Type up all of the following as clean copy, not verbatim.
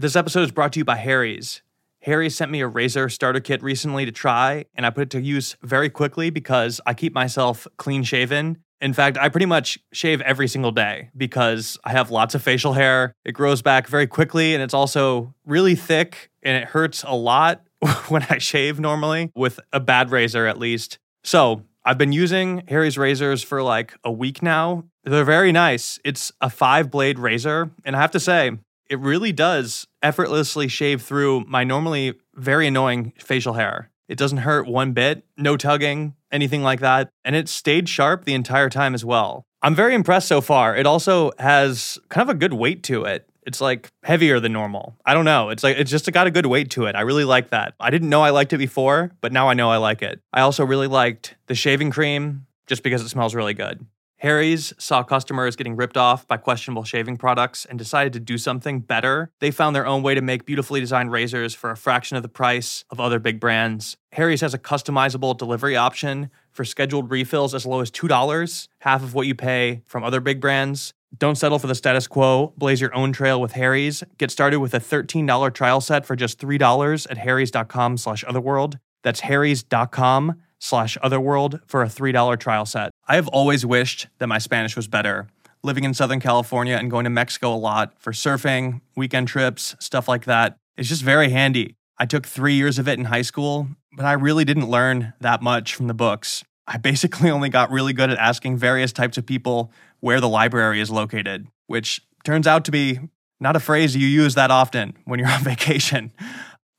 This episode is brought to you by Harry's. Harry's sent me a razor starter kit recently to try, and I put it to use very quickly because I keep myself clean shaven. In fact, I pretty much shave every single day because I have lots of facial hair. It grows back very quickly, and it's also really thick, and it hurts a lot when I shave normally, with a bad razor at least. So I've been using Harry's razors for like a week now. They're very nice. It's a 5-blade razor, and I have to say, it really does effortlessly shave through my normally very annoying facial hair. It doesn't hurt one bit, no tugging, anything like that. And it stayed sharp the entire time as well. I'm very impressed so far. It also has kind of a good weight to it. It's like heavier than normal. I don't know. It's just got a good weight to it. I really like that. I didn't know I liked it before, but now I know I like it. I also really liked the shaving cream just because it smells really good. Harry's saw customers getting ripped off by questionable shaving products and decided to do something better. They found their own way to make beautifully designed razors for a fraction of the price of other big brands. Harry's has a customizable delivery option for scheduled refills as low as $2, half of what you pay from other big brands. Don't settle for the status quo. Blaze your own trail with Harry's. Get started with a $13 trial set for just $3 at harrys.com/otherworld. That's harrys.com/otherworld for a $3 trial set. I have always wished that my Spanish was better. Living in Southern California and going to Mexico a lot for surfing, weekend trips, stuff like that, it's just very handy. I took 3 years of it in high school, but I really didn't learn that much from the books. I basically only got really good at asking various types of people where the library is located, which turns out to be not a phrase you use that often when you're on vacation.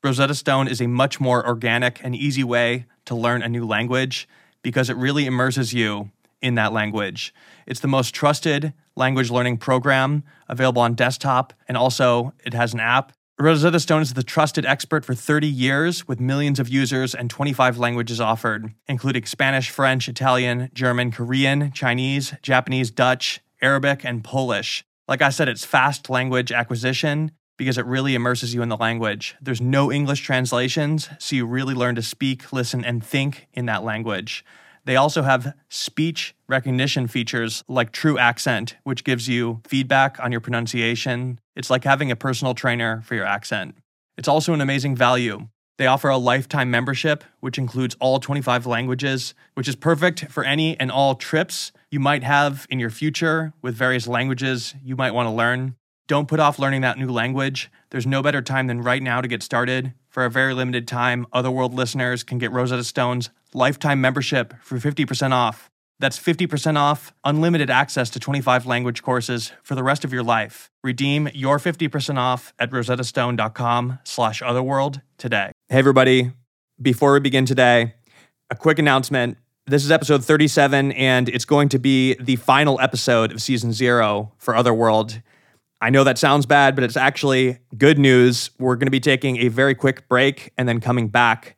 Rosetta Stone is a much more organic and easy way to learn a new language because it really immerses you in that language. It's the most trusted language learning program available on desktop, and also it has an app. Rosetta Stone is the trusted expert for 30 years with millions of users and 25 languages offered, including Spanish, French, Italian, German, Korean, Chinese, Japanese, Dutch, Arabic, and Polish. Like I said, it's fast language acquisition, because it really immerses you in the language. There's no English translations, so you really learn to speak, listen, and think in that language. They also have speech recognition features like True Accent, which gives you feedback on your pronunciation. It's like having a personal trainer for your accent. It's also an amazing value. They offer a lifetime membership, which includes all 25 languages, which is perfect for any and all trips you might have in your future with various languages you might want to learn. Don't put off learning that new language. There's no better time than right now to get started. For a very limited time, Otherworld listeners can get Rosetta Stone's lifetime membership for 50% off. That's 50% off, unlimited access to 25 language courses for the rest of your life. Redeem your 50% off at rosettastone.com/otherworld today. Hey everybody, before we begin today, a quick announcement. This is episode 37, and it's going to be the final episode of season 0 for Otherworld. I know that sounds bad, but it's actually good news. We're going to be taking a very quick break and then coming back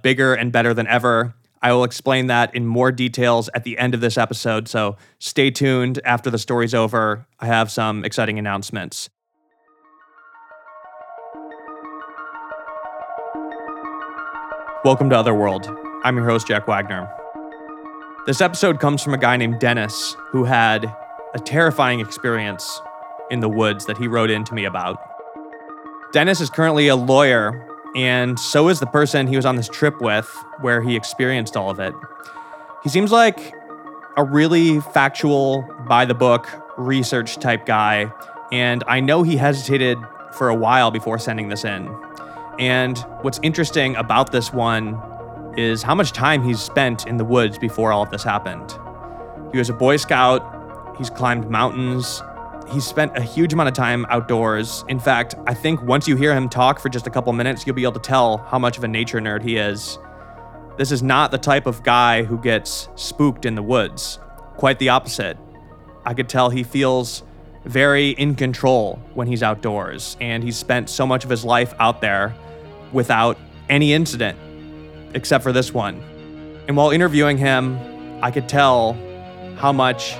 bigger and better than ever. I will explain that in more details at the end of this episode, so stay tuned. After the story's over, I have some exciting announcements. Welcome to Otherworld. I'm your host, Jack Wagner. This episode comes from a guy named Dennis, who had a terrifying experience in the woods that he wrote in to me about. Dennis is currently a lawyer, and so is the person he was on this trip with where he experienced all of it. He seems like a really factual, by-the-book, research-type guy, and I know he hesitated for a while before sending this in. And what's interesting about this one is how much time he's spent in the woods before all of this happened. He was a Boy Scout, he's climbed mountains, he spent a huge amount of time outdoors. In fact, I think once you hear him talk for just a couple minutes, you'll be able to tell how much of a nature nerd he is. This is not the type of guy who gets spooked in the woods. Quite the opposite. I could tell he feels very in control when he's outdoors, and he's spent so much of his life out there without any incident, except for this one. And while interviewing him, I could tell how much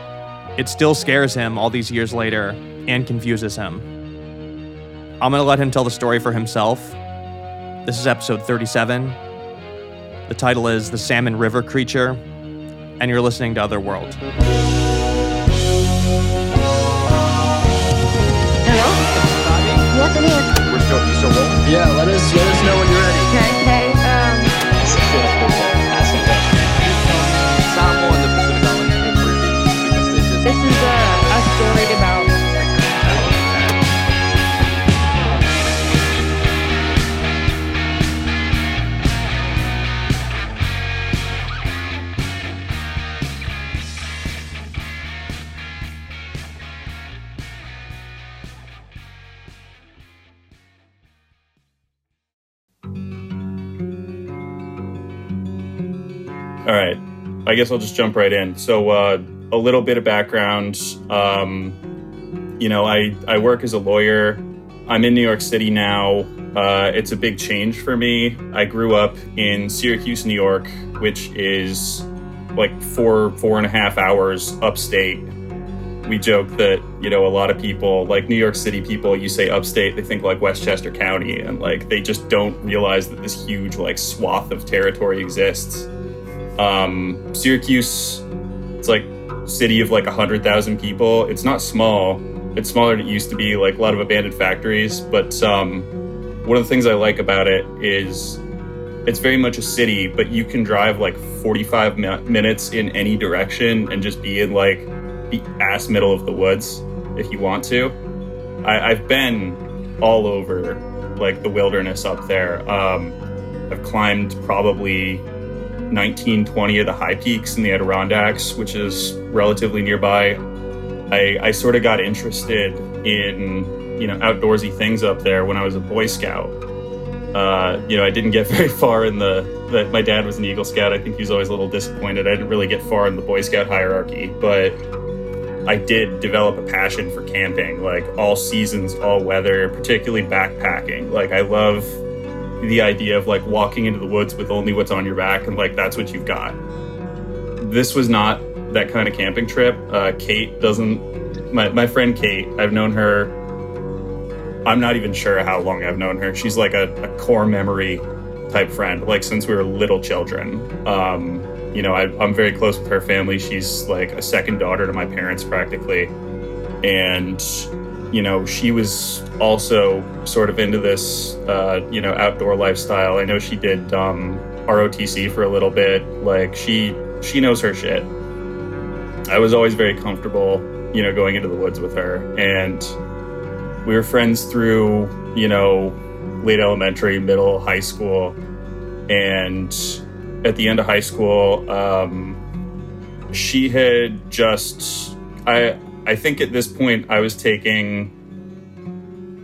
it still scares him all these years later and confuses him. I'm going to let him tell the story for himself. This is episode 37. The title is The Salmon River Creature, and you're listening to Otherworld. Hello? What? We're still, you still rolling? Yeah, let us know when you're ready. Okay. This is a story about. All right, I guess I'll just jump right in. So a little bit of background. I work as a lawyer. I'm in New York City now. It's a big change for me. I grew up in Syracuse, New York, which is like four and a half hours upstate. We joke that, a lot of people, like New York City people, you say upstate, they think like Westchester County, and like they just don't realize that this huge like swath of territory exists. Syracuse, it's like city of like 100,000 people. It's not small. It's smaller than it used to be, like a lot of abandoned factories. But one of the things I like about it is it's very much a city, but you can drive like 45 minutes in any direction and just be in like the ass middle of the woods if you want to. I've been all over like the wilderness up there. I've climbed probably 1920 of the high peaks in the Adirondacks, which is relatively nearby. I sort of got interested in, outdoorsy things up there when I was a Boy Scout. I didn't get very far in the my dad was an Eagle Scout. I think he was always a little disappointed. I didn't really get far in the Boy Scout hierarchy, but I did develop a passion for camping, like all seasons, all weather, particularly backpacking. Like I love the idea of like walking into the woods with only what's on your back and like that's what you've got. This was not that kind of camping trip. My friend Kate, I've known her, I'm not even sure how long I've known her. She's like a core memory type friend, like since we were little children. I'm very close with her family. She's like a second daughter to my parents practically. And she was also sort of into this, outdoor lifestyle. I know she did ROTC for a little bit. Like she knows her shit. I was always very comfortable, going into the woods with her. And we were friends through, late elementary, middle, high school. And at the end of high school, she had just, I think at this point I was taking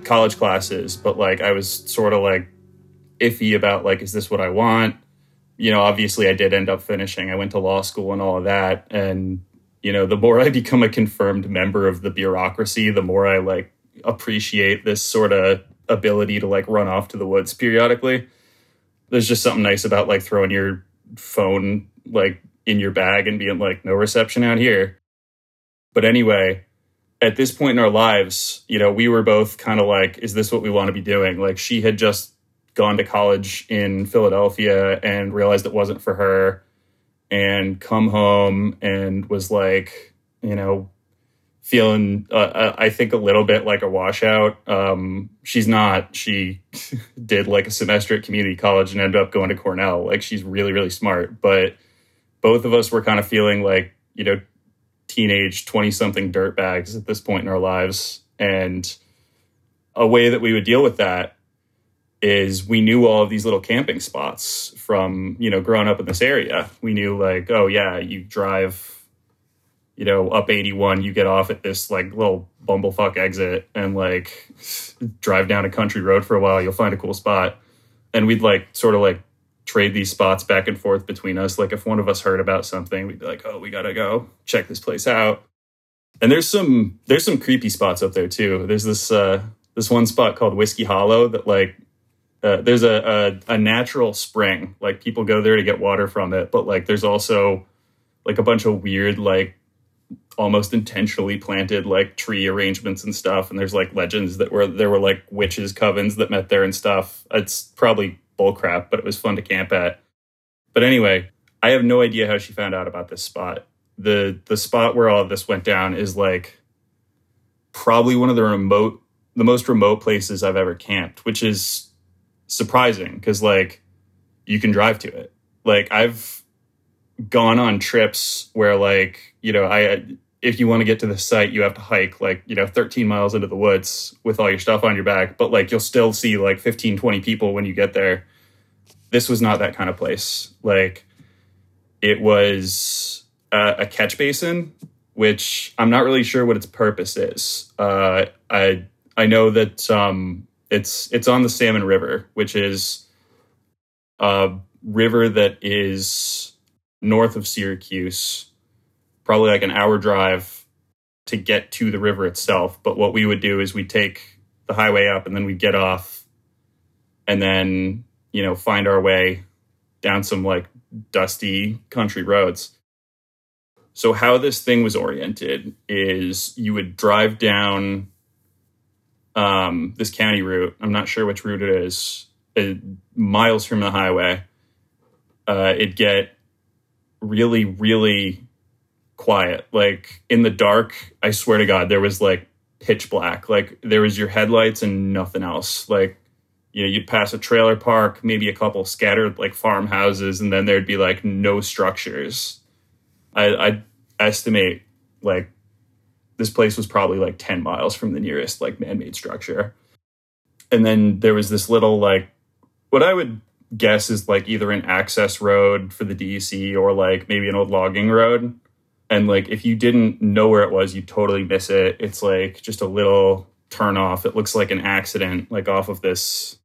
college classes, but like I was sort of like iffy about like, is this what I want? Obviously I did end up finishing. I went to law school and all of that. And, the more I become a confirmed member of the bureaucracy, the more I like appreciate this sort of ability to like run off to the woods periodically. There's just something nice about like throwing your phone like in your bag and being like, no reception out here. But anyway, at this point in our lives, we were both kind of like, is this what we want to be doing? Like she had just gone to college in Philadelphia and realized it wasn't for her and come home and was like, feeling, I think a little bit like a washout. She did like a semester at community college and ended up going to Cornell. Like she's really, really smart. But both of us were kind of feeling like, teenage 20-something dirtbags at this point in our lives. And a way that we would deal with that is we knew all of these little camping spots from, growing up in this area. We knew like, oh yeah, you drive, up 81, you get off at this like little bumblefuck exit and like drive down a country road for a while, you'll find a cool spot. And we'd like sort of like trade these spots back and forth between us. Like if one of us heard about something, we'd be like, oh, we gotta go check this place out. And there's some creepy spots up there too. There's this one spot called Whiskey Hollow that like there's a natural spring, like people go there to get water from it, but like there's also like a bunch of weird like almost intentionally planted like tree arrangements and stuff. And there's like legends that there were like witches covens that met there and stuff. It's probably bullcrap, but it was fun to camp at. But anyway, I have no idea how she found out about this spot. The spot where all of this went down is like probably one of the remote the most remote places I've ever camped, which is surprising because, like, you can drive to it. Like, I've gone on trips where, like, you know, if you want to get to the site, you have to hike, like, you know, 13 miles into the woods with all your stuff on your back. But, like, you'll still see, like, 15, 20 people when you get there. This was not that kind of place. Like, it was a catch basin, which I'm not really sure what its purpose is. I know that it's on the Salmon River, which is a river that is north of Syracuse, probably like an hour drive to get to the river itself. But what we would do is we'd take the highway up and then we'd get off and then, you know, find our way down some like dusty country roads. So how this thing was oriented is you would drive down this county route. I'm not sure which route it is. Miles from the highway. It'd get really, really quiet. Like, in the dark, I swear to God, there was like pitch black. Like, there was your headlights and nothing else. Like, you know, you'd pass a trailer park, maybe a couple scattered like farmhouses, and then there'd be like no structures. I estimate like this place was probably like 10 miles from the nearest like man-made structure. And then there was this little, like, what I would guess is like either an access road for the DEC or like maybe an old logging road. And like, if you didn't know where it was, you totally miss it. It's like just a little turn off. It looks like an accident, like off of this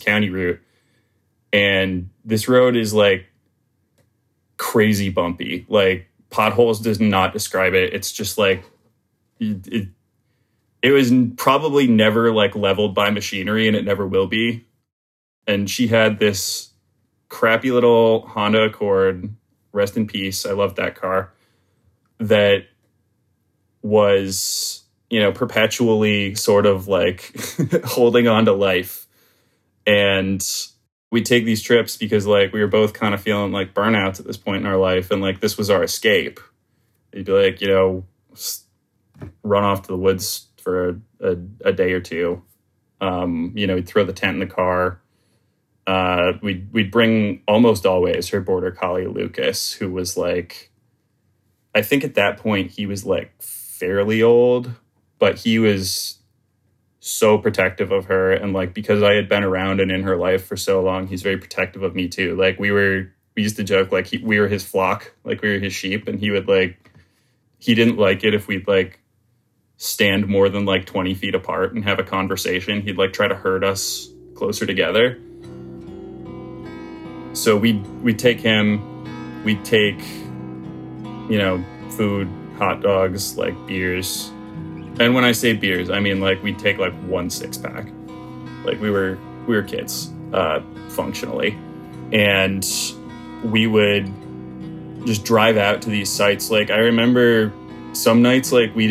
county route. And this road is like crazy bumpy. Like, potholes does not describe it. It's just like, it was probably never like leveled by machinery, and it never will be. And she had this crappy little Honda Accord, rest in peace. I loved that car. That was, you know, perpetually sort of like holding on to life. And we take these trips because, like, we were both kind of feeling like burnouts at this point in our life. And like, this was our escape. You'd be like, you know, run off to the woods for a day or two. You know, we'd throw the tent in the car. We'd bring almost always her border collie, Lucas, who was like, I think at that point he was like fairly old, but he was so protective of her. And like, because I had been around and in her life for so long, he's very protective of me too. Like, we used to joke, like we were his flock, like we were his sheep. And he would like, he didn't like it if we'd like stand more than like 20 feet apart and have a conversation. He'd like try to herd us closer together. So we'd take him, we'd take, you know, food, hot dogs, like beers. And when I say beers, I mean like we'd take like 1 6-pack. Like we were kids, functionally. And we would just drive out to these sites. Like, I remember some nights like we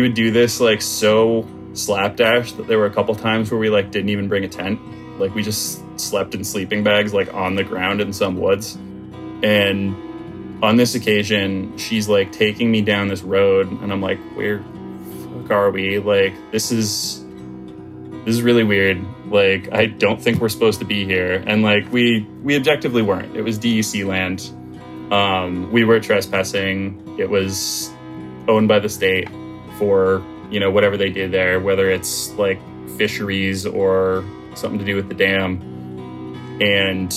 would do this like so slapdash that there were a couple times where we like didn't even bring a tent. Like, we just slept in sleeping bags like on the ground in some woods. And on this occasion, she's like taking me down this road and I'm like, where the fuck are we? Like, this is really weird. Like, I don't think we're supposed to be here. And like, we objectively weren't. It was DEC land. We were trespassing. It was owned by the state for, you know, whatever they did there, whether it's like fisheries or something to do with the dam. And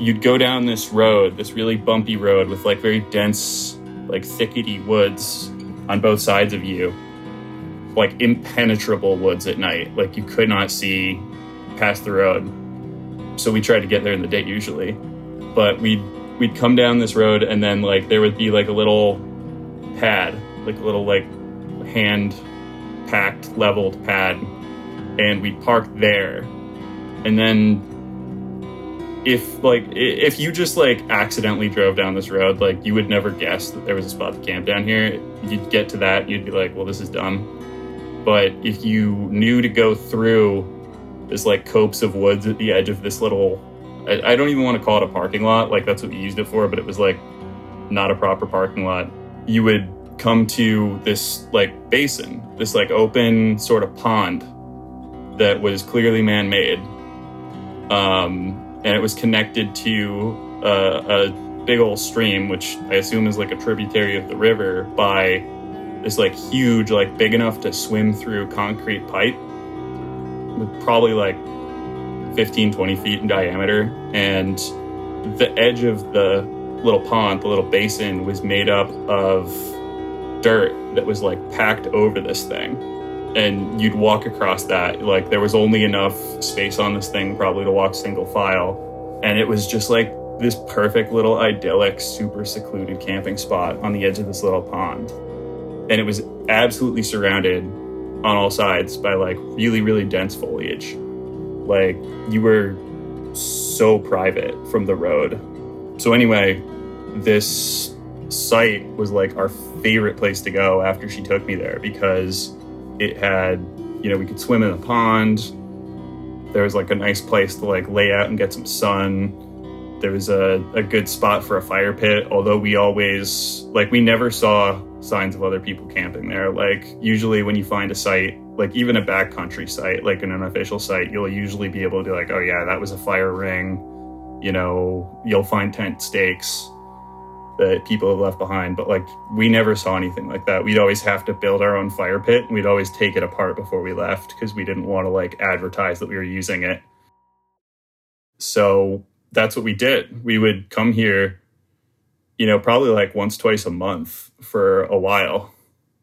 you'd go down this road, this really bumpy road with like very dense, like thickety woods on both sides of you, like impenetrable woods at night. Like, you could not see past the road. So we tried to get there in the day usually, but we'd come down this road and then like there would be like a little pad, like a little like hand packed leveled pad, and we'd park there. And then if you just like accidentally drove down this road, like you would never guess that there was a spot to camp down here. You'd get to that and you'd be like, well, this is dumb. But if you knew to go through this like copse of woods at the edge of this little, I don't even want to call it a parking lot. Like, that's what we used it for, but it was like not a proper parking lot. You would come to this like basin, this like open sort of pond that was clearly man-made. And it was connected to a big old stream, which I assume is like a tributary of the river, by this like huge, like big enough to swim through concrete pipe with probably like 15, 20 feet in diameter. And the edge of the little pond, the little basin, was made up of dirt that was like packed over this thing. And you'd walk across that, like there was only enough space on this thing probably to walk single file. And it was just like this perfect little idyllic, super secluded camping spot on the edge of this little pond. And it was absolutely surrounded on all sides by like really, really dense foliage. Like you were so private from the road. So anyway, this site was like our favorite place to go after she took me there, because it had, you know, we could swim in the pond. There was like a nice place to like lay out and get some sun. There was a good spot for a fire pit, although we always, like, we never saw signs of other people camping there. Like usually when you find a site, like even a backcountry site, like an unofficial site, you'll usually be able to be like, oh yeah, that was a fire ring. You know, you'll find tent stakes that people have left behind. But like, we never saw anything like that. We'd always have to build our own fire pit, and we'd always take it apart before we left because we didn't want to like advertise that we were using it. So that's what we did. We would come here, you know, probably like once, twice a month for a while.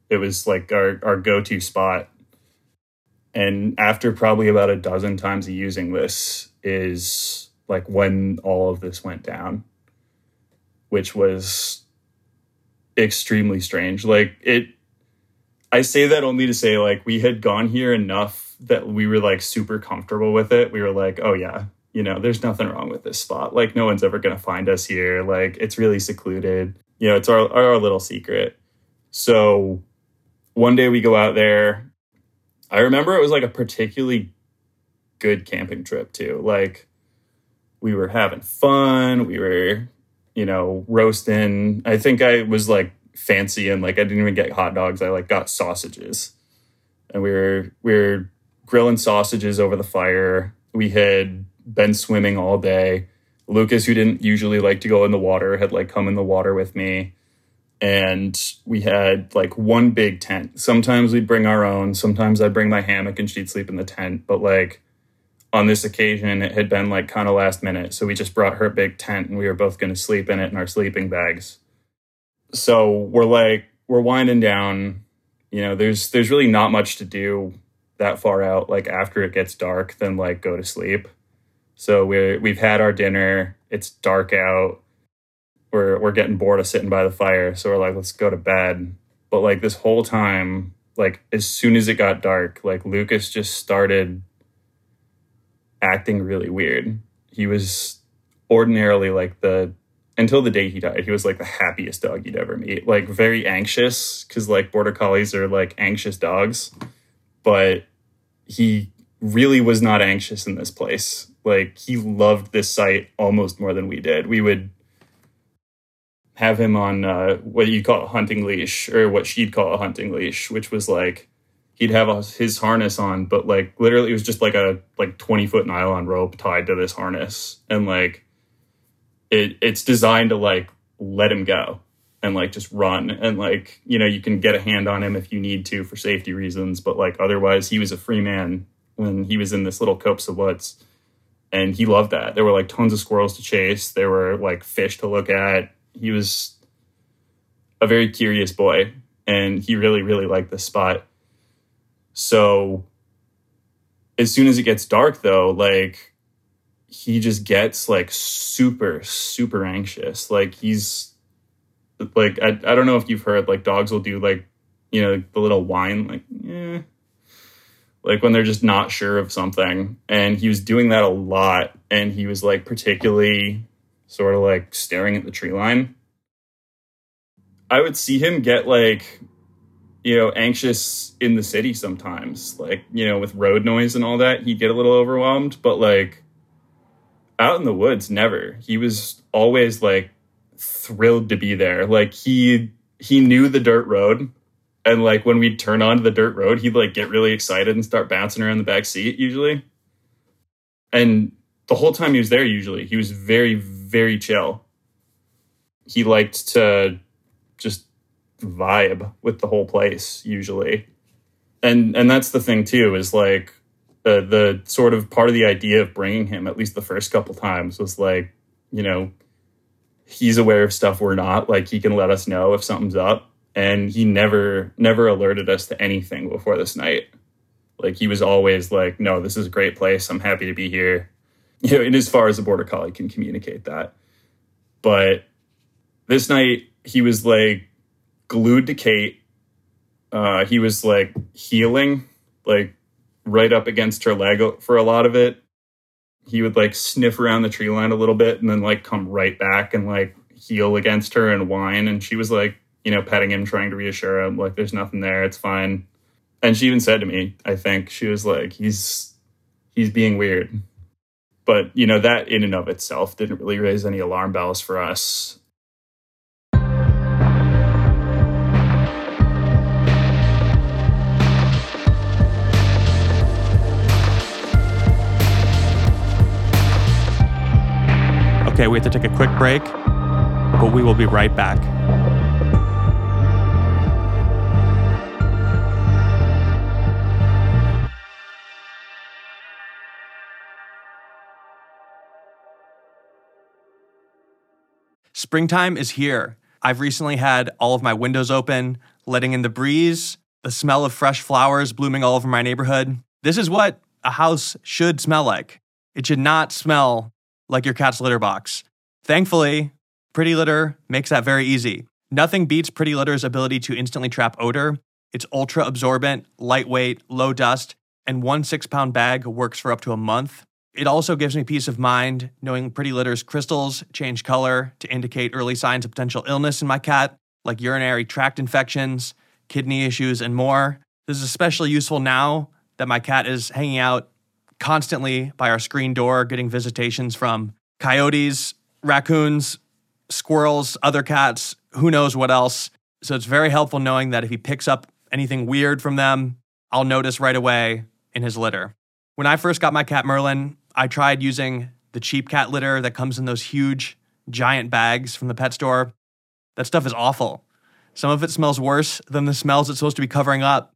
It was like our go-to spot. And after probably about a dozen times of using this is like when all of this went down, which was extremely strange. Like I say that only to say like we had gone here enough that we were like super comfortable with it. We were like, oh yeah, you know, there's nothing wrong with this spot. Like no one's ever going to find us here. Like it's really secluded. You know, it's our little secret. So one day we go out there. I remember it was like a particularly good camping trip too. Like we were having fun. We were, you know, roasting. I think I was like fancy and like I didn't even get hot dogs. I like got sausages, and we were grilling sausages over the fire. We had been swimming all day. Lucas, who didn't usually like to go in the water, had like come in the water with me. And we had like one big tent. Sometimes we'd bring our own. Sometimes I'd bring my hammock and she'd sleep in the tent. But like on this occasion, it had been like kind of last minute. So we just brought her big tent and we were both going to sleep in it in our sleeping bags. So we're winding down. You know, there's really not much to do that far out. Like after it gets dark, then like go to sleep. So we've had our dinner. It's dark out. We're getting bored of sitting by the fire. So we're like, let's go to bed. But like this whole time, like as soon as it got dark, like Lucas just started acting really weird. He was ordinarily like until the day he died, he was like the happiest dog you'd ever meet. Like very anxious, because like border collies are like anxious dogs. But he really was not anxious in this place. Like he loved this site almost more than we did. We would have him on what you call a hunting leash, or what she'd call a hunting leash, which was like, he'd have his harness on, but like literally it was just like a 20-foot nylon rope tied to this harness. And like it's designed to like let him go and like just run. And like, you know, you can get a hand on him if you need to for safety reasons. But like otherwise he was a free man when he was in this little copse of woods. And he loved that. There were like tons of squirrels to chase. There were like fish to look at. He was a very curious boy and he really, really liked this spot. So as soon as it gets dark, though, like he just gets like super, super anxious. Like he's like, I don't know if you've heard, like dogs will do like, you know, the little whine, like, yeah, like when they're just not sure of something. And he was doing that a lot. And he was like particularly sort of like staring at the tree line. I would see him get like, you know, anxious in the city sometimes, like, you know, with road noise and all that, he'd get a little overwhelmed, but like out in the woods, never. He was always like thrilled to be there. Like he he knew the dirt road. And like when we'd turn onto the dirt road, he'd like get really excited and start bouncing around the back seat usually. And the whole time he was there, usually he was very, very chill. He liked to just vibe with the whole place usually. And that's the thing too, is like the sort of part of the idea of bringing him, at least the first couple times, was like, you know, he's aware of stuff we're not, like he can let us know if something's up. And he never alerted us to anything before this night. Like he was always like, no, this is a great place. I'm happy to be here. You know, and as far as the Border Collie can communicate that. But this night he was like glued to Kate. He was like healing, like right up against her leg for a lot of it. He would like sniff around the tree line a little bit and then like come right back and like heel against her and whine. And she was like, you know, petting him, trying to reassure him, like, there's nothing there, it's fine. And she even said to me, I think, she was like, he's being weird. But, you know, that in and of itself didn't really raise any alarm bells for us. Okay, we have to take a quick break, but we will be right back. Springtime is here. I've recently had all of my windows open, letting in the breeze, the smell of fresh flowers blooming all over my neighborhood. This is what a house should smell like. It should not smell like your cat's litter box. Thankfully, Pretty Litter makes that very easy. Nothing beats Pretty Litter's ability to instantly trap odor. It's ultra absorbent, lightweight, low dust, and one 6-pound bag works for up to a month. It also gives me peace of mind knowing Pretty Litter's crystals change color to indicate early signs of potential illness in my cat, like urinary tract infections, kidney issues, and more. This is especially useful now that my cat is hanging out constantly by our screen door, getting visitations from coyotes, raccoons, squirrels, other cats, who knows what else. So it's very helpful knowing that if he picks up anything weird from them, I'll notice right away in his litter. When I first got my cat Merlin, I tried using the cheap cat litter that comes in those huge, giant bags from the pet store. That stuff is awful. Some of it smells worse than the smells it's supposed to be covering up.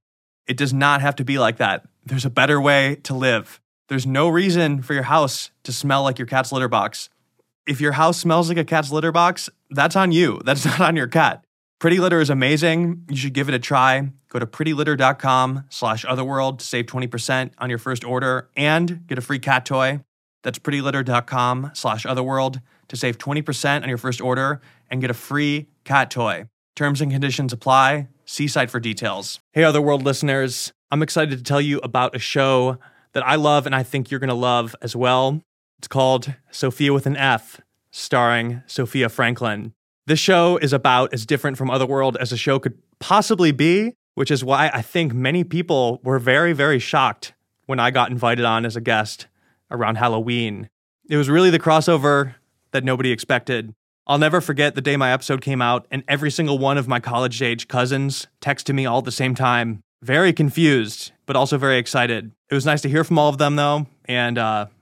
It does not have to be like that. There's a better way to live. There's no reason for your house to smell like your cat's litter box. If your house smells like a cat's litter box, that's on you. That's not on your cat. Pretty Litter is amazing. You should give it a try. Go to prettylitter.com/otherworld to save 20% on your first order and get a free cat toy. That's prettylitter.com/otherworld to save 20% on your first order and get a free cat toy. Terms and conditions apply. See site for details. Hey, Otherworld listeners. I'm excited to tell you about a show that I love and I think you're going to love as well. It's called Sophia with an F, starring Sophia Franklin. This show is about as different from Otherworld as a show could possibly be, which is why I think many people were very, very shocked when I got invited on as a guest around Halloween. It was really the crossover that nobody expected. I'll never forget the day my episode came out and every single one of my college-age cousins texted me all at the same time. Very confused, but also very excited. It was nice to hear from all of them, though, and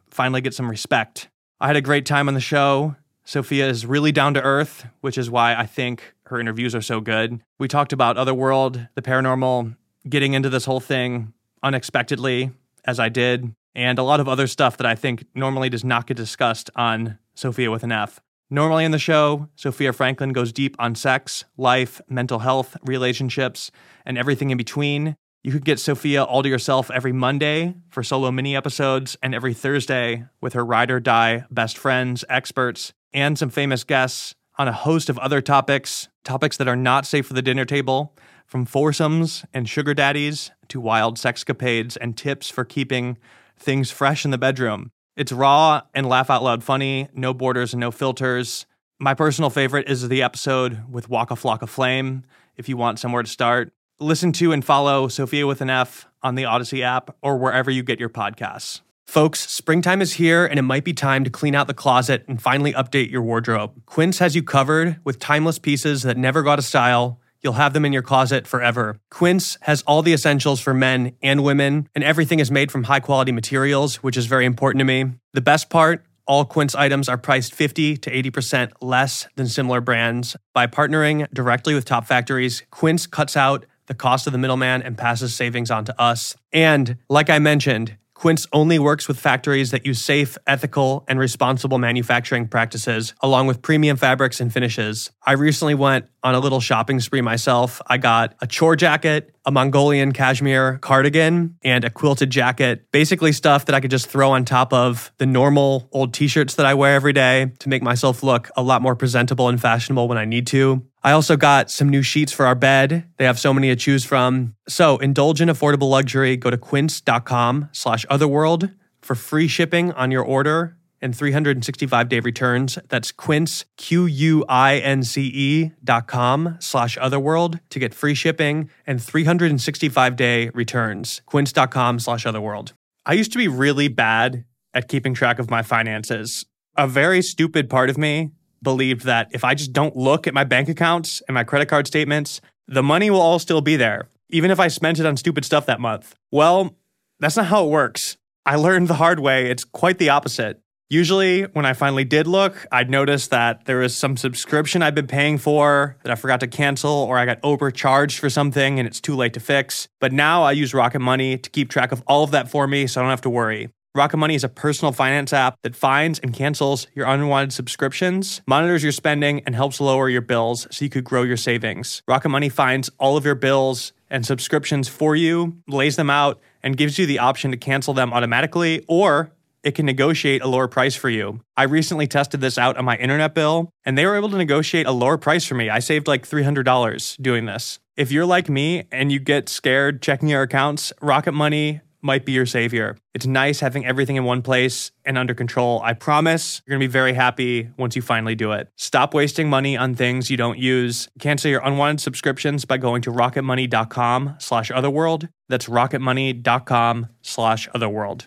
finally get some respect. I had a great time on the show. Sophia is really down to earth, which is why I think her interviews are so good. We talked about Otherworld, the paranormal, getting into this whole thing unexpectedly, as I did, and a lot of other stuff that I think normally does not get discussed on Sophia with an F. Normally in the show, Sophia Franklin goes deep on sex, life, mental health, relationships, and everything in between. You could get Sophia all to yourself every Monday for solo mini episodes and every Thursday with her ride or die best friends, experts, and some famous guests on a host of other topics that are not safe for the dinner table, from foursomes and sugar daddies to wild sexcapades and tips for keeping things fresh in the bedroom. It's raw and laugh-out-loud funny, no borders and no filters. My personal favorite is the episode with Walk a Flock of Flame, if you want somewhere to start. Listen to and follow Sophia with an F on the Odyssey app or wherever you get your podcasts. Folks, springtime is here, and it might be time to clean out the closet and finally update your wardrobe. Quince has you covered with timeless pieces that never go out of style, You'll have them in your closet forever. Quince has all the essentials for men and women, and everything is made from high-quality materials, which is very important to me. The best part, all Quince items are priced 50 to 80% less than similar brands. By partnering directly with top factories, Quince cuts out the cost of the middleman and passes savings on to us. And like I mentioned, Quince only works with factories that use safe, ethical, and responsible manufacturing practices, along with premium fabrics and finishes. I recently went on a little shopping spree myself. I got a chore jacket, a Mongolian cashmere cardigan, and a quilted jacket. Basically stuff that I could just throw on top of the normal old t-shirts that I wear every day to make myself look a lot more presentable and fashionable when I need to. I also got some new sheets for our bed. They have so many to choose from. So indulge in affordable luxury. Go to quince.com/otherworld for free shipping on your order and 365-day returns. That's Quince, quince.com/otherworld to get free shipping and 365-day returns. Quince.com/otherworld. I used to be really bad at keeping track of my finances. A very stupid part of me believed that if I just don't look at my bank accounts and my credit card statements, the money will all still be there, even if I spent it on stupid stuff that month. Well, that's not how it works. I learned the hard way. It's quite the opposite. Usually, when I finally did look, I'd notice that there was some subscription I'd been paying for that I forgot to cancel, or I got overcharged for something and it's too late to fix. But now I use Rocket Money to keep track of all of that for me, so I don't have to worry. Rocket Money is a personal finance app that finds and cancels your unwanted subscriptions, monitors your spending, and helps lower your bills so you could grow your savings. Rocket Money finds all of your bills and subscriptions for you, lays them out, and gives you the option to cancel them automatically, or it can negotiate a lower price for you. I recently tested this out on my internet bill, and they were able to negotiate a lower price for me. I saved like $300 doing this. If you're like me and you get scared checking your accounts, Rocket Money might be your savior. It's nice having everything in one place and under control. I promise you're going to be very happy once you finally do it. Stop wasting money on things you don't use. Cancel your unwanted subscriptions by going to rocketmoney.com/otherworld. That's rocketmoney.com/otherworld.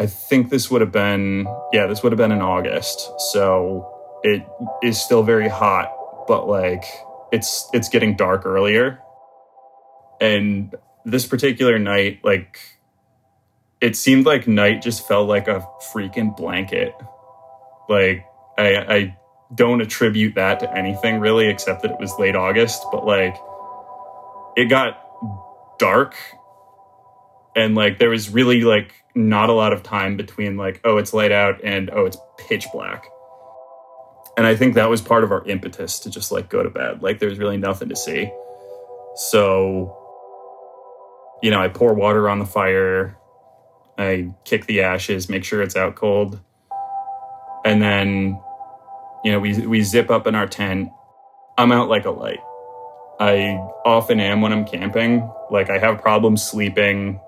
I think this would have been in August. So it is still very hot, but like it's getting dark earlier. And this particular night, like it seemed like night just felt like a freaking blanket. Like I don't attribute that to anything really, except that it was late August, but like it got dark. And, like, there was really, like, not a lot of time between, like, oh, it's light out and, oh, it's pitch black. And I think that was part of our impetus to just, like, go to bed. Like, there was really nothing to see. So, you know, I pour water on the fire. I kick the ashes, make sure it's out cold. And then, you know, we zip up in our tent. I'm out like a light. I often am when I'm camping. Like, I have problems sleeping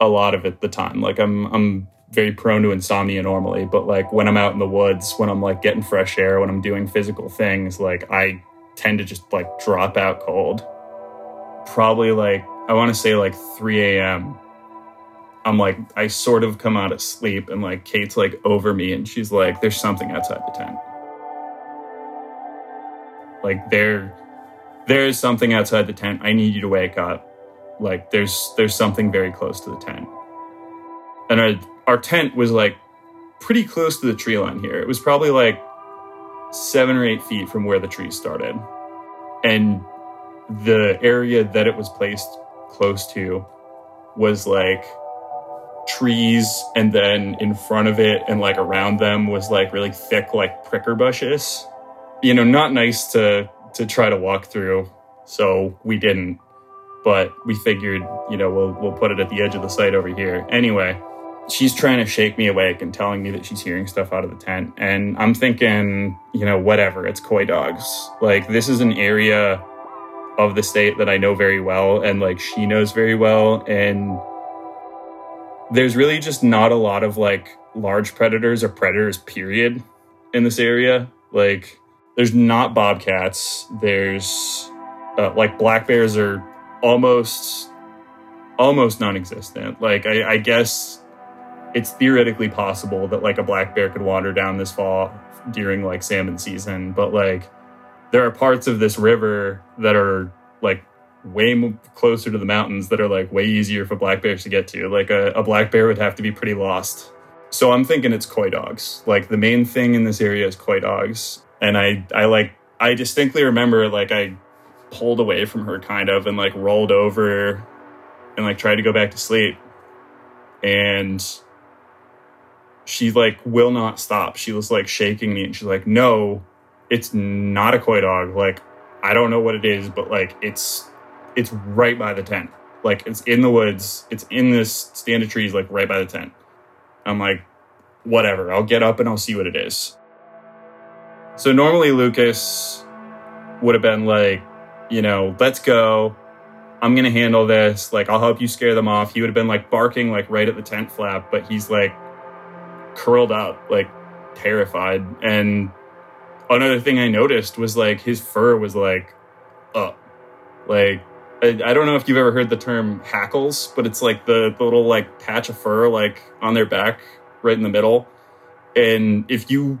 a lot of it the time. Like I'm very prone to insomnia normally, but like when I'm out in the woods, when I'm like getting fresh air, when I'm doing physical things, like I tend to just like drop out cold. Probably like, I want to say like 3 a.m. I'm like, I sort of come out of sleep and like Kate's like over me and she's like, there's something outside the tent. Like there is something outside the tent. I need you to wake up. Like, there's something very close to the tent. And our tent was, like, pretty close to the tree line here. It was probably, like, 7 or 8 feet from where the trees started. And the area that it was placed close to was, like, trees. And then in front of it and, like, around them was, like, really thick, like, pricker bushes. You know, not nice to try to walk through. So we didn't. But we figured, you know, we'll put it at the edge of the site over here. Anyway, she's trying to shake me awake and telling me that she's hearing stuff out of the tent. And I'm thinking, you know, whatever, it's coy dogs. Like, this is an area of the state that I know very well and, like, she knows very well. And there's really just not a lot of, like, large predators or predators, period, in this area. Like, there's not bobcats. There's, like, black bears are almost almost non-existent. Like, I guess it's theoretically possible that, like, a black bear could wander down this fall during, like, salmon season. But, like, there are parts of this river that are, like, way closer to the mountains that are, like, way easier for black bears to get to. Like, a black bear would have to be pretty lost. So I'm thinking it's coy dogs. Like, the main thing in this area is coy dogs. And I distinctly remember, like, I pulled away from her kind of and, like, rolled over and, like, tried to go back to sleep. And she, like, will not stop. She was, like, shaking me, and she's like, no, it's not a coy dog. Like, I don't know what it is, but, like, it's right by the tent. Like, it's in the woods. It's in this stand of trees, like, right by the tent. I'm like, whatever, I'll get up and I'll see what it is. So normally Lucas would have been like, you know, let's go. I'm going to handle this. Like, I'll help you scare them off. He would have been like barking like right at the tent flap, but he's like curled up, like terrified. And another thing I noticed was like his fur was like up. Like, I don't know if you've ever heard the term hackles, but it's like the little like patch of fur like on their back right in the middle. And if you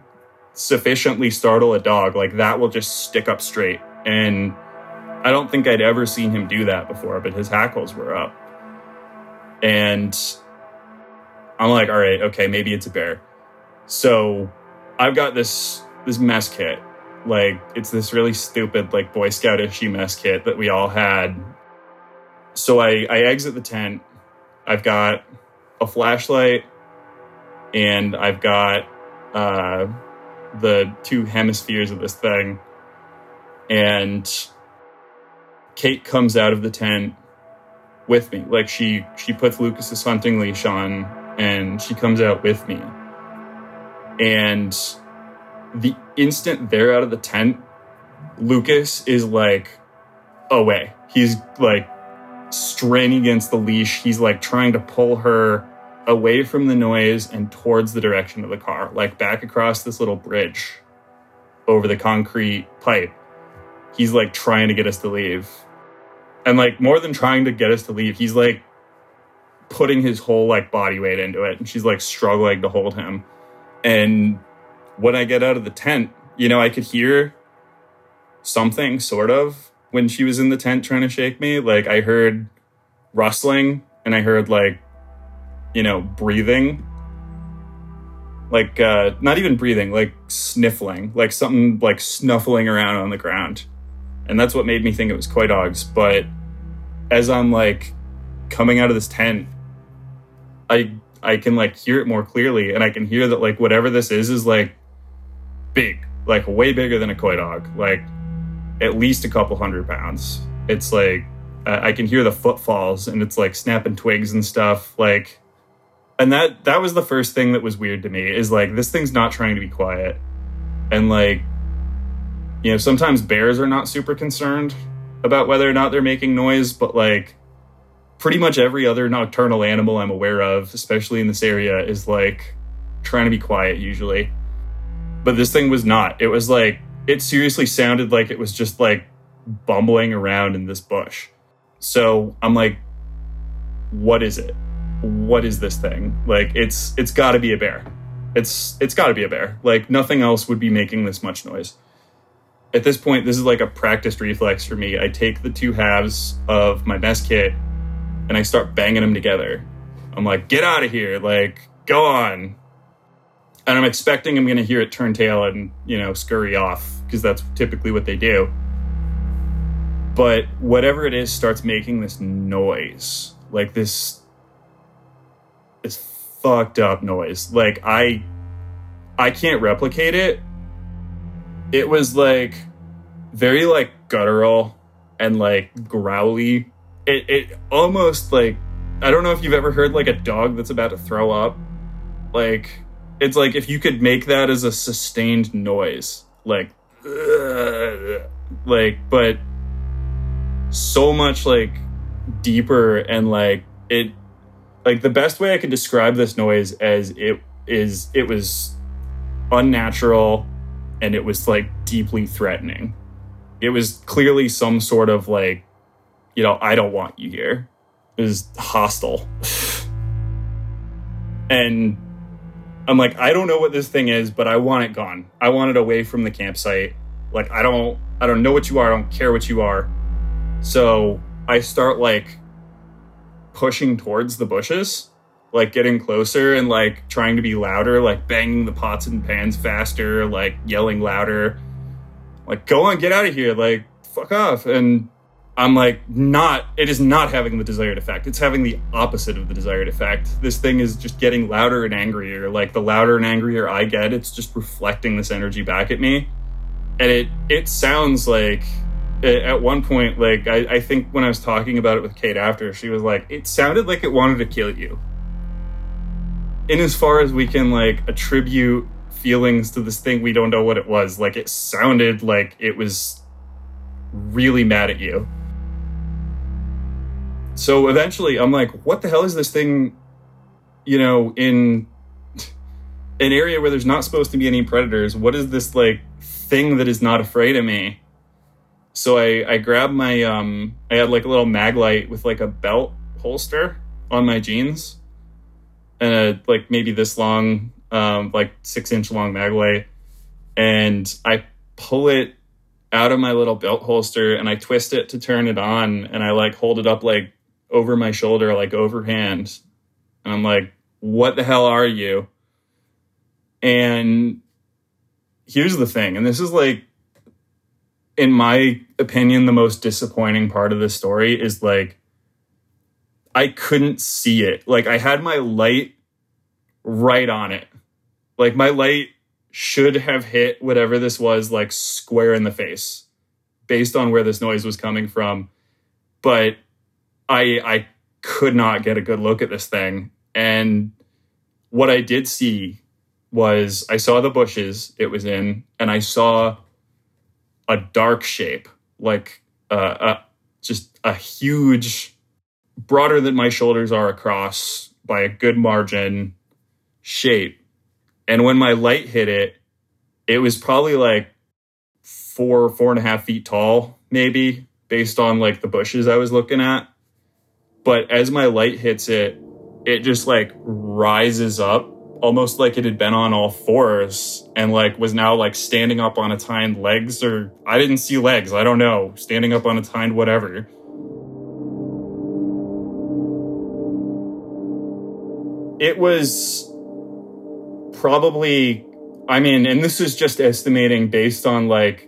sufficiently startle a dog, like that will just stick up straight. And I don't think I'd ever seen him do that before, but his hackles were up. And I'm like, all right, okay, maybe it's a bear. So I've got this mess kit. Like, it's this really stupid, like, Boy Scout issue mess kit that we all had. So I exit the tent. I've got a flashlight, and I've got the two hemispheres of this thing. And Kate comes out of the tent with me. Like, she puts Lucas's hunting leash on, and she comes out with me. And the instant they're out of the tent, Lucas is like away. He's like straining against the leash. He's like trying to pull her away from the noise and towards the direction of the car, like back across this little bridge over the concrete pipe. He's like trying to get us to leave. And like more than trying to get us to leave, he's like putting his whole like body weight into it. And she's like struggling to hold him. And when I get out of the tent, you know, I could hear something, sort of, when she was in the tent trying to shake me. Like, I heard rustling, and I heard, like, you know, breathing. Like, not even breathing, like, sniffling. Like, something, like, snuffling around on the ground. And that's what made me think it was coy dogs. But as I'm, like, coming out of this tent, I can, like, hear it more clearly. And I can hear that, like, whatever this is, like, big, like way bigger than a coy dog, like at least a couple 100 pounds. It's like I can hear the footfalls, and it's like snapping twigs and stuff. Like, and that was the first thing that was weird to me, is like this thing's not trying to be quiet. And like, you know, sometimes bears are not super concerned about whether or not they're making noise, but like pretty much every other nocturnal animal I'm aware of, especially in this area, is like trying to be quiet usually. But this thing was not. It was like, it seriously sounded like it was just like bumbling around in this bush. So I'm like, what is it? What is this thing? Like, it's gotta be a bear. It's gotta be a bear. Like, nothing else would be making this much noise. At this point, this is like a practiced reflex for me. I take the two halves of my mess kit and I start banging them together. I'm like, get out of here. Like, go on. And I'm expecting I'm going to hear it turn tail and, you know, scurry off, because that's typically what they do. But whatever it is starts making this noise, like this fucked up noise. Like, I can't replicate it. It was like very like guttural and like growly. It almost like, I don't know if you've ever heard like a dog that's about to throw up. Like, it's like if you could make that as a sustained noise, like, like, but so much like deeper. And like, it, like the best way I could describe this noise as it was unnatural, and it was like deeply threatening. It was clearly some sort of like, you know, I don't want you here. is hostile. And I'm like, I don't know what this thing is, but I want it gone. I want it away from the campsite. Like, I don't know what you are. I don't care what you are. So I start like pushing towards the bushes, like getting closer and like trying to be louder, like banging the pots and pans faster, like yelling louder, like, go on, get out of here. Like, fuck off. And I'm like, it is not having the desired effect. It's having the opposite of the desired effect. This thing is just getting louder and angrier. Like, the louder and angrier I get, it's just reflecting this energy back at me. And it sounds like, at one point, like, I think when I was talking about it with Kate after, she was like, it sounded like it wanted to kill you. And as far as we can, like, attribute feelings to this thing, we don't know what it was. Like, it sounded like it was really mad at you. So eventually I'm like, what the hell is this thing, you know, in an area where there's not supposed to be any predators? What is this, like, thing that is not afraid of me? So I grabbed my, I had like a little mag light with like a belt holster on my jeans and a, like maybe this long, like 6-inch long mag light. And I pull it out of my little belt holster and I twist it to turn it on. And I like hold it up, like, over my shoulder, like overhand. And I'm like, what the hell are you? And here's the thing. And this is, like, in my opinion, the most disappointing part of this story is, like, I couldn't see it. Like, I had my light right on it. Like, my light should have hit whatever this was, like, square in the face based on where this noise was coming from. But I could not get a good look at this thing. And what I did see was, I saw the bushes it was in, and I saw a dark shape, like just a huge, broader than my shoulders are across by a good margin, shape. And when my light hit it, it was probably like 4.5 feet tall, maybe, based on like the bushes I was looking at. But as my light hits it, it just like rises up, almost like it had been on all fours and like was now like standing up on its hind legs, or I didn't see legs, I don't know, standing up on its hind whatever. It was probably, I mean, and this is just estimating based on like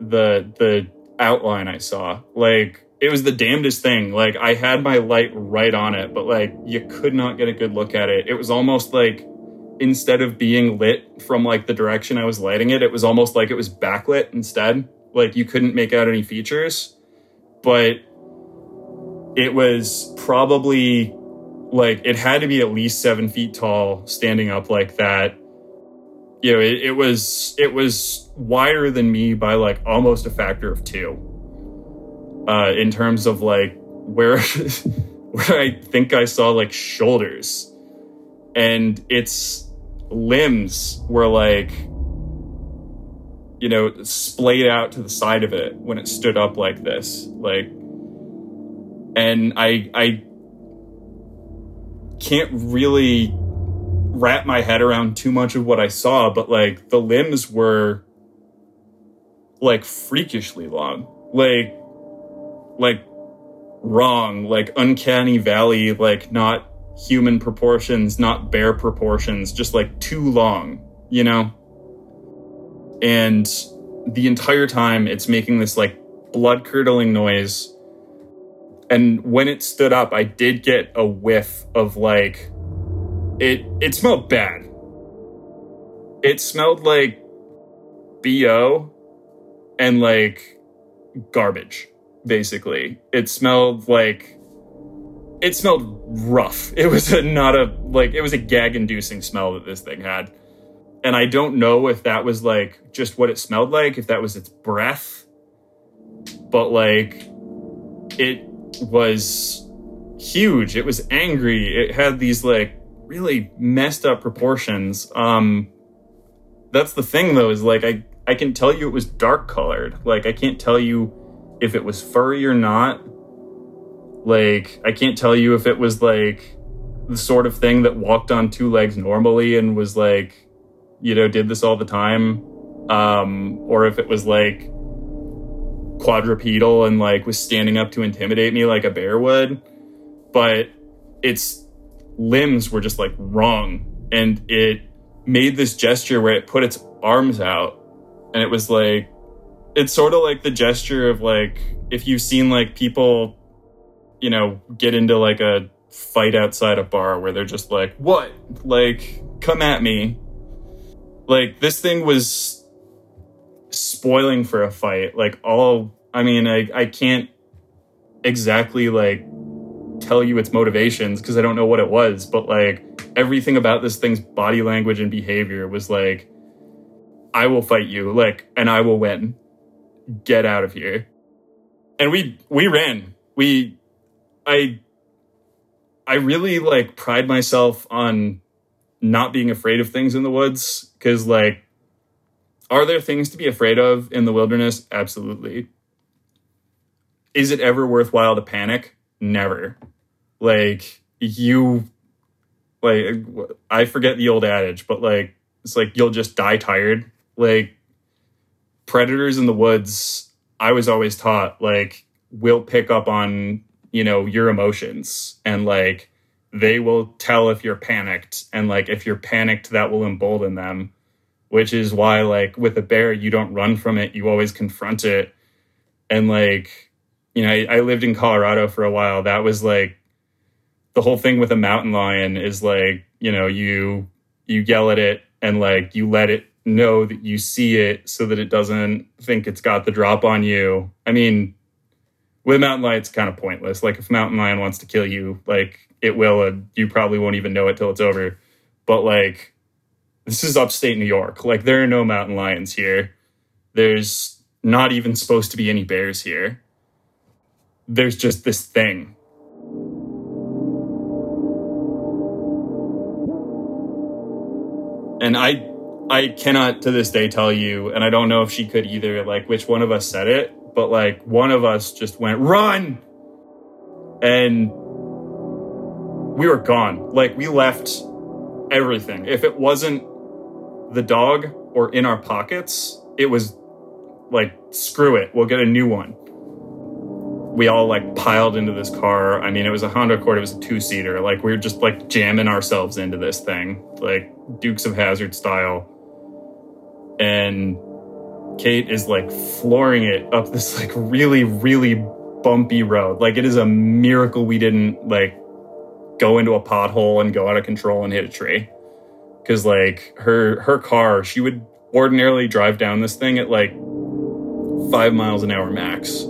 the outline I saw, like, it was the damnedest thing. Like, I had my light right on it, but like you could not get a good look at it. It was almost like, instead of being lit from like the direction I was lighting it, it was almost like it was backlit instead. Like, you couldn't make out any features, but it was probably like, it had to be at least 7 feet tall, standing up like that. You know, it was wider than me by like almost a factor of 2, in terms of like where I think I saw like shoulders. And its limbs were like, you know, splayed out to the side of it when it stood up like this. Like, and I can't really wrap my head around too much of what I saw, but like the limbs were like freakishly long, like wrong, like uncanny valley, like not human proportions, not bear proportions, just like too long, you know? And the entire time it's making this like blood-curdling noise. And when it stood up, I did get a whiff of like, it smelled bad. It smelled like BO and like garbage, basically. It smelled rough. It was it was a gag-inducing smell that this thing had. And I don't know if that was like just what it smelled like, if that was its breath, but like it was huge. It was angry. It had these like really messed up proportions. That's the thing though, is like, I can tell you it was dark colored. Like, I can't tell you if it was furry or not. Like, I can't tell you if it was, like, the sort of thing that walked on two legs normally and was, like, you know, did this all the time. Or if it was, like, quadrupedal and, like, was standing up to intimidate me like a bear would. But its limbs were just, like, wrong. And it made this gesture where it put its arms out. And it was, like, it's sort of like the gesture of, like, if you've seen, like, people, you know, get into, like, a fight outside a bar where they're just like, what? Like, come at me. Like, this thing was spoiling for a fight. Like, all, I mean, I can't exactly, like, tell you its motivations because I don't know what it was. But, like, everything about this thing's body language and behavior was like, I will fight you, like, and I will win. Get out of here. And we ran. I really, like, pride myself on not being afraid of things in the woods, because, like, are there things to be afraid of in the wilderness? Absolutely. Is it ever worthwhile to panic? Never. Like, I forget the old adage, but, like, it's like you'll just die tired. Like, predators in the woods, I was always taught, like, will pick up on, you know, your emotions, and, like, they will tell if you're panicked, and, like, if you're panicked, that will embolden them, which is why, like, with a bear, you don't run from it, you always confront it. And, like, you know, I lived in Colorado for a while. That was, like, the whole thing with a mountain lion is, like, you know, you yell at it and, like, you let it know that you see it so that it doesn't think it's got the drop on you. I mean, with a mountain lion, it's kind of pointless. Like, if a mountain lion wants to kill you, like, it will, and you probably won't even know it till it's over. But, like, this is upstate New York. Like, there are no mountain lions here. There's not even supposed to be any bears here. There's just this thing. And I cannot to this day tell you, and I don't know if she could either, like, which one of us said it, but, like, one of us just went, run! And we were gone. Like, we left everything. If it wasn't the dog or in our pockets, it was, like, screw it, we'll get a new one. We all, like, piled into this car. I mean, it was a Honda Accord, it was a two-seater. Like, we were just, like, jamming ourselves into this thing, like, Dukes of Hazzard style. And Kate is, like, flooring it up this, like, really, really bumpy road. Like, it is a miracle we didn't, like, go into a pothole and go out of control and hit a tree. Because, like, her car, she would ordinarily drive down this thing at, like, 5 miles an hour max.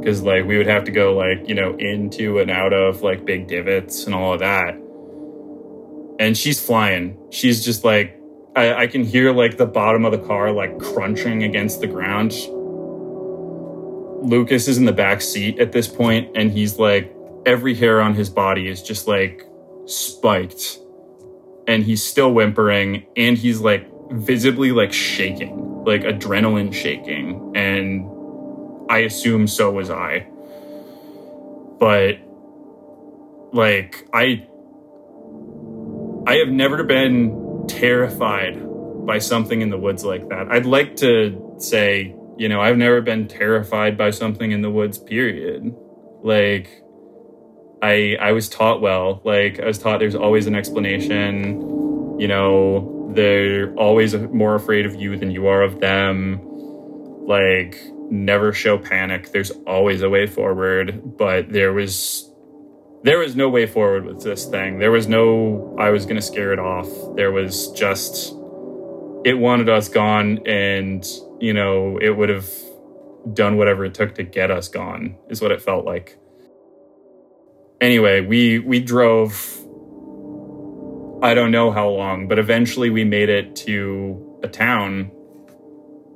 Because, like, we would have to go, like, you know, into and out of, like, big divots and all of that. And she's flying. She's just, like, I can hear, like, the bottom of the car, like, crunching against the ground. Lucas is in the back seat at this point, and he's, like, every hair on his body is just, like, spiked. And he's still whimpering, and he's, like, visibly, like, shaking. Like, adrenaline shaking. And I assume so was I. But, like, I have never been terrified by something in the woods like that. I'd like to say, you know, I've never been terrified by something in the woods, period. Like, I was taught well. Like, I was taught there's always an explanation. You know, they're always more afraid of you than you are of them. Like, never show panic. There's always a way forward. But there was no way forward with this thing. There was no, I was going to scare it off. There was just, it wanted us gone, and, you know, it would have done whatever it took to get us gone, is what it felt like. Anyway, we drove, I don't know how long, but eventually we made it to a town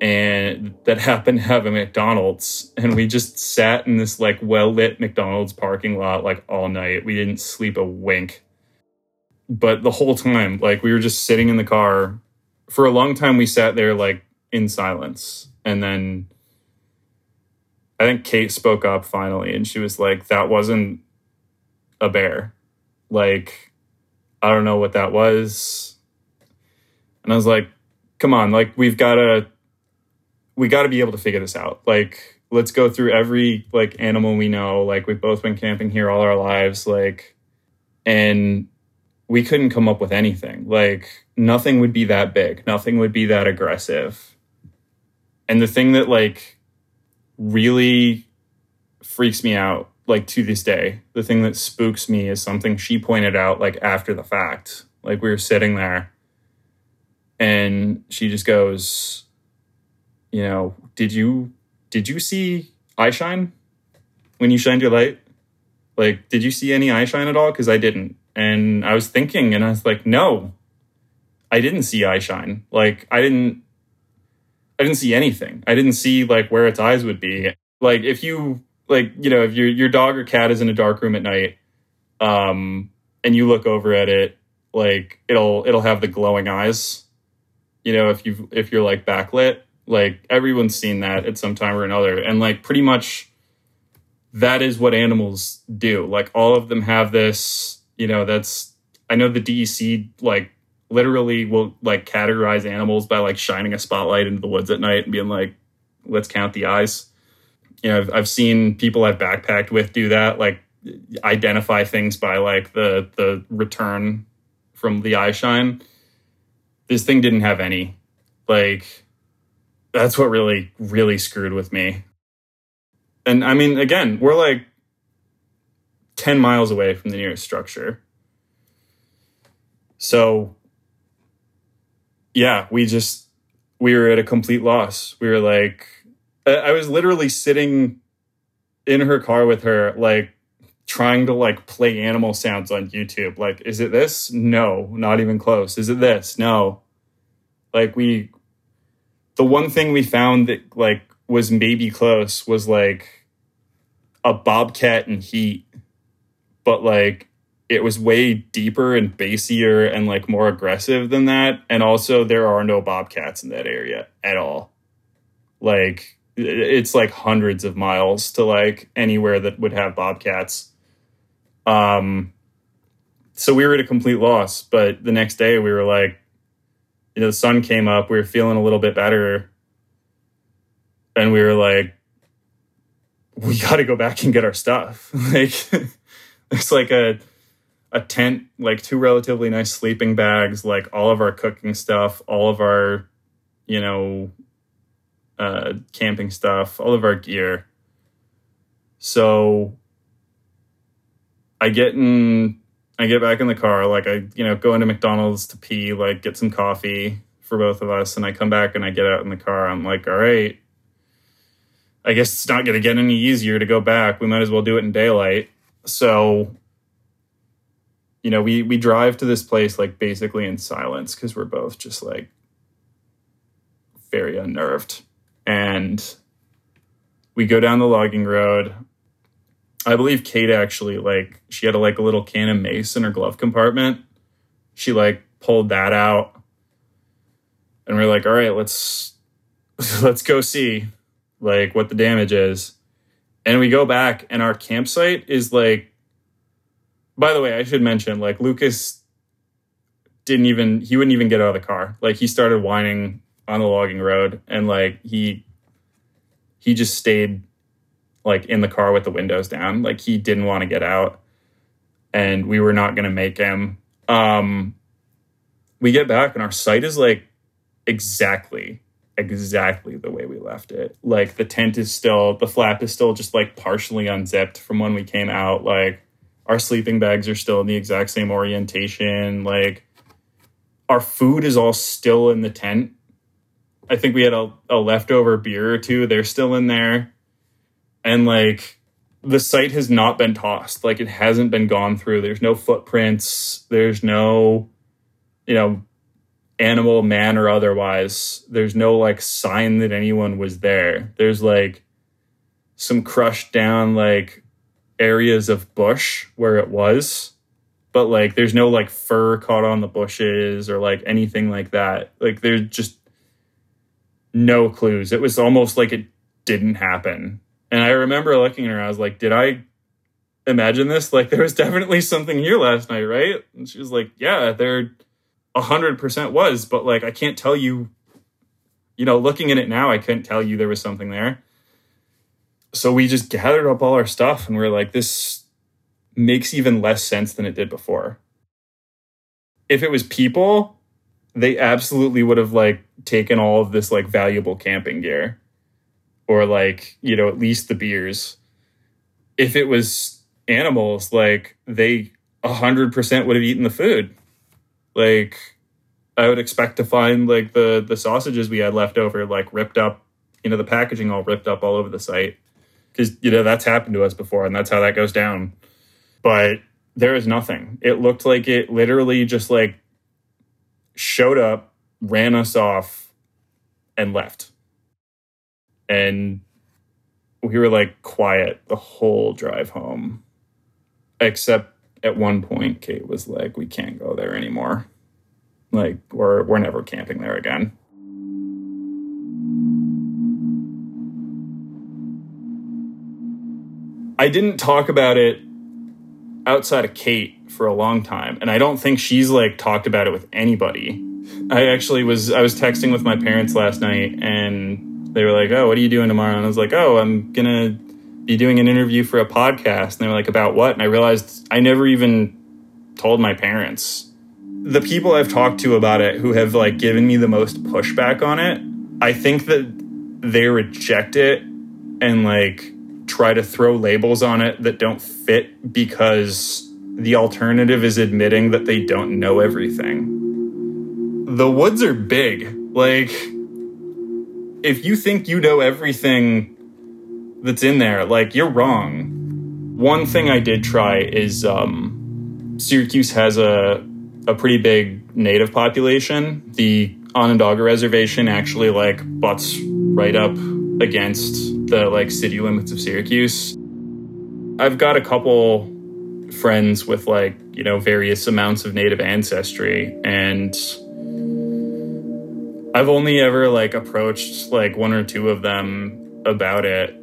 and that happened to have a McDonald's, and we just sat in this, like, well-lit McDonald's parking lot, like, all night. We didn't sleep a wink. But the whole time, like, we were just sitting in the car. For a long time, we sat there, like, in silence. And then I think Kate spoke up finally, and she was like, that wasn't a bear. Like, I don't know what that was. And I was like, come on, like, we got to be able to figure this out. Like, let's go through every, like, animal we know. Like, we've both been camping here all our lives. Like, and we couldn't come up with anything. Like, nothing would be that big. Nothing would be that aggressive. And the thing that, like, really freaks me out, like, to this day, the thing that spooks me is something she pointed out, like, after the fact. Like, we were sitting there and she just goes, you know, did you see eye shine when you shined your light? Like, did you see any eye shine at all? Because I didn't. And I was thinking, and I was like, no, I didn't see eye shine. Like, I didn't see anything. I didn't see, like, where its eyes would be. Like, if you, like, you know, if your dog or cat is in a dark room at night, and you look over at it, like, it'll have the glowing eyes. You know, if you're like backlit, like, everyone's seen that at some time or another. And, like, pretty much that is what animals do. Like, all of them have this, you know, that's, I know the DEC, like, literally will, like, categorize animals by, like, shining a spotlight into the woods at night and being like, let's count the eyes. You know, I've seen people I've backpacked with do that, like, identify things by, like, the return from the eye shine. This thing didn't have any. Like, that's what really, really screwed with me. And, I mean, again, we're, like, 10 miles away from the nearest structure. So, yeah, we were at a complete loss. We were, like, I was literally sitting in her car with her, like, trying to, like, play animal sounds on YouTube. Like, is it this? No, not even close. Is it this? No. Like, the one thing we found that, like, was maybe close was, like, a bobcat in heat. But, like, it was way deeper and bassier and, like, more aggressive than that. And also, there are no bobcats in that area at all. Like, it's, like, hundreds of miles to, like, anywhere that would have bobcats. So we were at a complete loss. But the next day we were like, you know, the sun came up, we were feeling a little bit better. And we were like, we got to go back and get our stuff. Like, there's, like, a tent, like, two relatively nice sleeping bags, like, all of our cooking stuff, all of our, you know, camping stuff, all of our gear. So I get back in the car, like, I, you know, go into McDonald's to pee, like, get some coffee for both of us, and I come back and I get out in the car. I'm like, all right, I guess it's not going to get any easier to go back. We might as well do it in daylight. So, you know, we drive to this place, like, basically in silence, because we're both just, like, very unnerved. And we go down the logging road. I believe Kate actually, like, she had, like, a little can of mace in her glove compartment. She, like, pulled that out. And we're like, all right, let's go see, like, what the damage is. And we go back, and our campsite is, like, by the way, I should mention, like, Lucas he wouldn't even get out of the car. Like, he started whining on the logging road, and, like, he just stayed, like, in the car with the windows down. Like, he didn't want to get out, and we were not going to make him. We get back, and our site is, like, exactly the way we left it. Like, the flap is still just, like, partially unzipped from when we came out. Like, our sleeping bags are still in the exact same orientation. Like, our food is all still in the tent. I think we had a leftover beer or two. They're still in there. And, like, the site has not been tossed. Like, it hasn't been gone through. There's no footprints. There's no, you know, animal, man, or otherwise. There's no, like, sign that anyone was there. There's, like, some crushed down, like, areas of bush where it was. But, like, there's no, like, fur caught on the bushes or, like, anything like that. Like, there's just no clues. It was almost like it didn't happen. And I remember looking at her, I was like, did I imagine this? Like, there was definitely something here last night, right? And she was like, yeah, there 100% was. But, like, I can't tell you, you know, looking at it now, I couldn't tell you there was something there. So we just gathered up all our stuff and we're like, this makes even less sense than it did before. If it was people, they absolutely would have, like, taken all of this, like, valuable camping gear. Or, like, you know, at least the beers. If it was animals, like, they 100% would have eaten the food. Like, I would expect to find, like, the sausages we had left over, like, ripped up, you know, the packaging all ripped up all over the site. Because, you know, that's happened to us before, and that's how that goes down. But there is nothing. It looked like it literally just, like, showed up, ran us off, and left. And we were, like, quiet the whole drive home. Except at one point, Kate was like, we can't go there anymore. Like, we're never camping there again. I didn't talk about it outside of Kate for a long time, and I don't think she's, like, talked about it with anybody. I was texting with my parents last night, and they were like, oh, what are you doing tomorrow? And I was like, oh, I'm gonna be doing an interview for a podcast. And they were like, about what? And I realized I never even told my parents. The people I've talked to about it who have, like, given me the most pushback on it, I think that they reject it and, like, try to throw labels on it that don't fit, because the alternative is admitting that they don't know everything. The woods are big. Like, if you think you know everything that's in there, like, you're wrong. One thing I did try is Syracuse has a pretty big native population. The Onondaga Reservation actually, like, butts right up against the, like, city limits of Syracuse. I've got a couple friends with, like, you know, various amounts of native ancestry, and I've only ever, like, approached, like, one or two of them about it,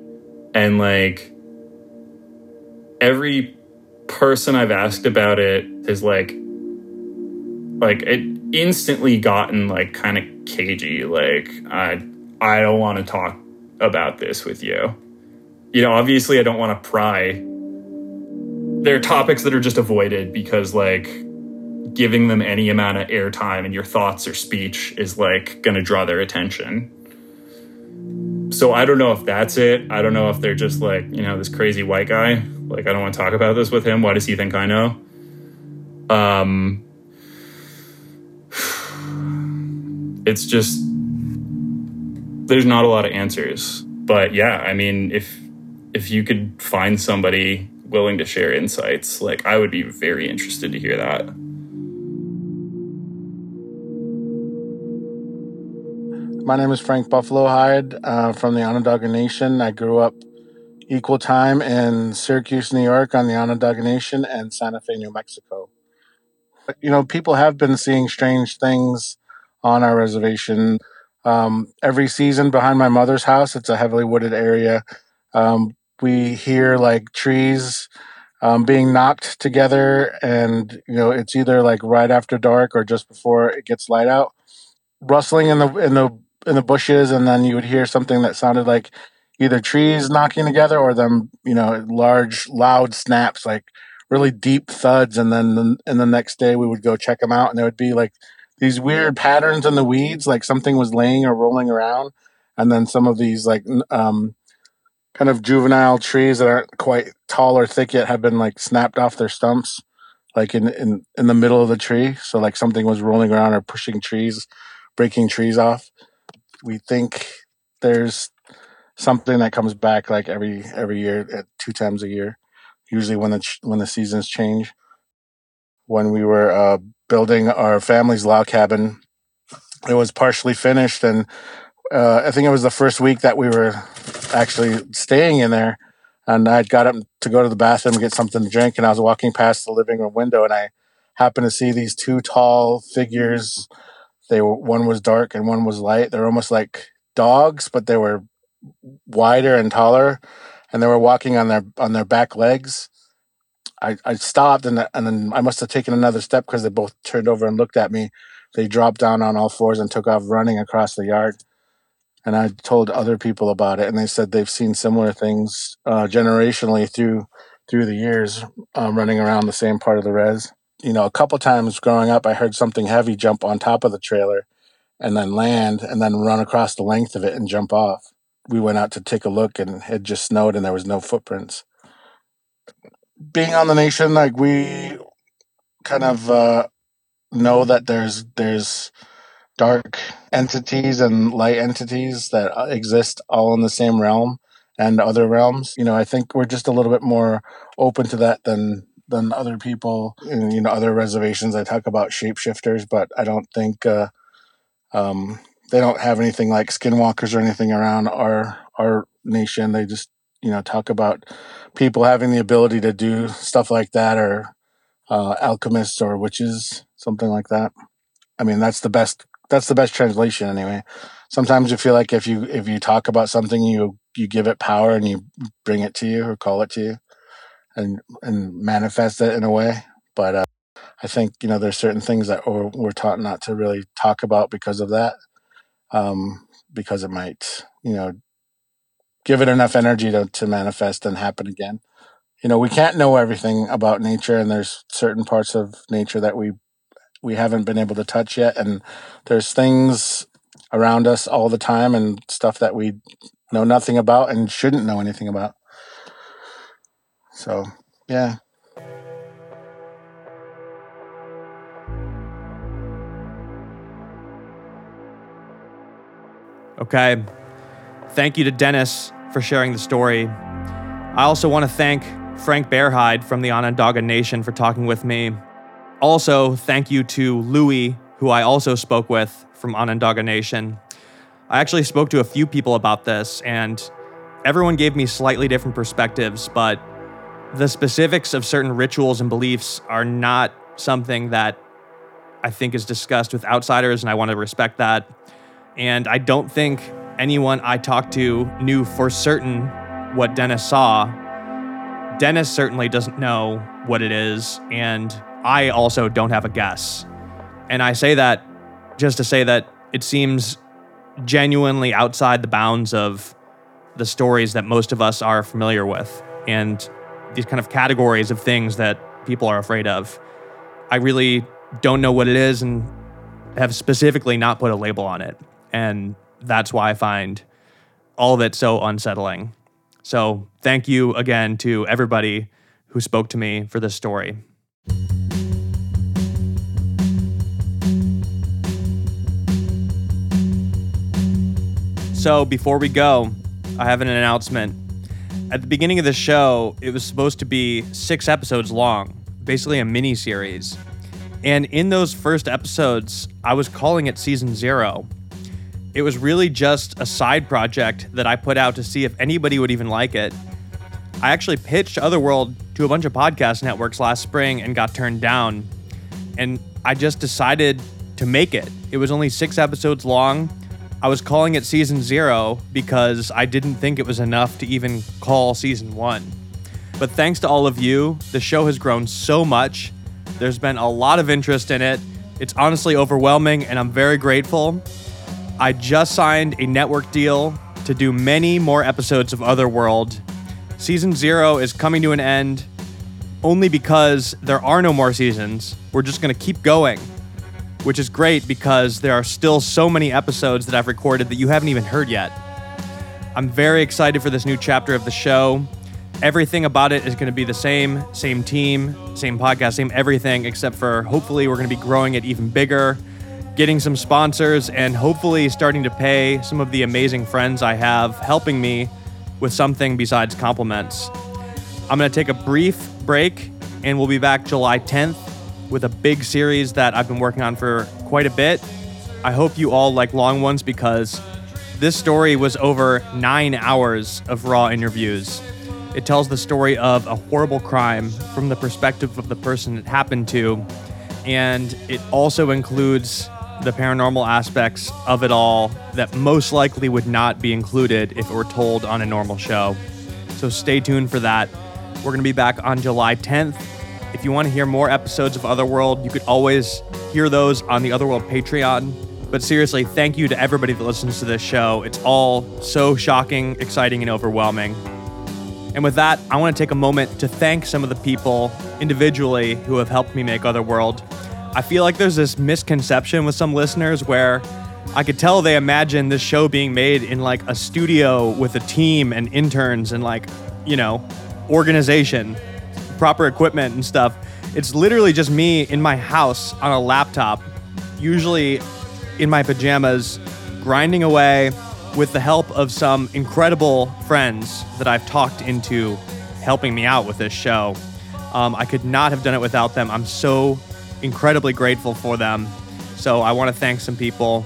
and, like, every person I've asked about it is like it instantly gotten, like, kind of cagey, like, I don't want to talk about this with you. You know, obviously I don't want to pry. There are topics that are just avoided because, like, giving them any amount of airtime in your thoughts or speech is, like, going to draw their attention. So I don't know if that's it. I don't know if they're just like, you know, this crazy white guy. Like, I don't want to talk about this with him. Why does he think I know? It's just, there's not a lot of answers. But yeah, I mean, if you could find somebody willing to share insights, like, I would be very interested to hear that. My name is Frank Buffalo Hyde, from the Onondaga Nation. I grew up equal time in Syracuse, New York on the Onondaga Nation, and Santa Fe, New Mexico. But, you know, people have been seeing strange things on our reservation. Every season behind my mother's house, it's a heavily wooded area. We hear, like, trees being knocked together, and, you know, it's either, like, right after dark or just before it gets light out, rustling in the bushes, and then you would hear something that sounded like either trees knocking together or them, you know, large, loud snaps, like really deep thuds. And then the next day we would go check them out, and there would be, like, these weird patterns in the weeds, like something was laying or rolling around. And then some of these, like, kind of juvenile trees that aren't quite tall or thick yet have been, like, snapped off their stumps, like in the middle of the tree. So, like, something was rolling around or pushing trees, breaking trees off. We think there's something that comes back, like, every year, at 2 times a year, usually when the seasons change. When we were building our family's log cabin, it was partially finished, and I think it was the first week that we were actually staying in there, and I'd got up to go to the bathroom and get something to drink, and I was walking past the living room window, and I happened to see these 2 tall figures. One was dark and one was light. They're almost like dogs, but they were wider and taller, and they were walking on their back legs. I stopped, and then I must have taken another step because they both turned over and looked at me. They dropped down on all fours and took off running across the yard. And I told other people about it, and they said they've seen similar things generationally through the years, running around the same part of the res. You know, a couple times growing up, I heard something heavy jump on top of the trailer and then land and then run across the length of it and jump off. We went out to take a look, and it just snowed, and there was no footprints. Being on the Nation, like, we kind of know that there's dark entities and light entities that exist all in the same realm and other realms. You know, I think we're just a little bit more open to that than other people. And, you know, other reservations, I talk about shapeshifters, but I don't think they don't have anything like skinwalkers or anything around our nation. They just, you know, talk about people having the ability to do stuff like that, or alchemists or witches, something like that. I mean, that's the best translation anyway. Sometimes you feel like if you talk about something, you give it power and you bring it to you or call it to you and manifest it in a way. But I think, you know, there's certain things that we're taught not to really talk about because of that, because it might, you know, give it enough energy to manifest and happen again. You know, we can't know everything about nature, and there's certain parts of nature that we haven't been able to touch yet. And there's things around us all the time and stuff that we know nothing about and shouldn't know anything about. So, yeah. Okay. Thank you to Dennis for sharing the story. I also want to thank Frank Buffalo Hyde from the Onondaga Nation for talking with me. Also, thank you to Louie, who I also spoke with from Onondaga Nation. I actually spoke to a few people about this, and everyone gave me slightly different perspectives, but the specifics of certain rituals and beliefs are not something that I think is discussed with outsiders, and I want to respect that. And I don't think anyone I talked to knew for certain what Dennis saw. Dennis certainly doesn't know what it is, and I also don't have a guess. And I say that just to say that it seems genuinely outside the bounds of the stories that most of us are familiar with and these kind of categories of things that people are afraid of. I really don't know what it is and have specifically not put a label on it. And that's why I find all of it so unsettling. So thank you again to everybody who spoke to me for this story. So before we go, I have an announcement. At the beginning of the show, it was supposed to be 6 episodes long, basically a mini-series. And in those first episodes, I was calling it Season 0. It was really just a side project that I put out to see if anybody would even like it. I actually pitched Otherworld to a bunch of podcast networks last spring and got turned down. And I just decided to make it. It was only 6 episodes long. I was calling it Season 0 because I didn't think it was enough to even call Season 1. But thanks to all of you, the show has grown so much. There's been a lot of interest in it. It's honestly overwhelming, and I'm very grateful. I just signed a network deal to do many more episodes of Otherworld. Season 0 is coming to an end only because there are no more seasons. We're just going to keep going, which is great because there are still so many episodes that I've recorded that you haven't even heard yet. I'm very excited for this new chapter of the show. Everything about it is going to be the same team, same podcast, same everything, except for hopefully we're going to be growing it even bigger, getting some sponsors, and hopefully starting to pay some of the amazing friends I have helping me with something besides compliments. I'm going to take a brief break, and we'll be back July 10th with a big series that I've been working on for quite a bit. I hope you all like long ones because this story was over 9 hours of raw interviews. It tells the story of a horrible crime from the perspective of the person it happened to, and it also includes the paranormal aspects of it all that most likely would not be included if it were told on a normal show. So stay tuned for that. We're going to be back on July 10th. If you want to hear more episodes of Otherworld, you could always hear those on the Otherworld Patreon. But seriously, thank you to everybody that listens to this show. It's all so shocking, exciting, and overwhelming. And with that, I want to take a moment to thank some of the people individually who have helped me make Otherworld. I feel like there's this misconception with some listeners where I could tell they imagine this show being made in like a studio with a team and interns and like, you know, organization, proper equipment and stuff. It's literally just me in my house on a laptop, usually in my pajamas, grinding away with the help of some incredible friends that I've talked into helping me out with this show. I could not have done it without them. I'm so incredibly grateful for them. So I want to thank some people.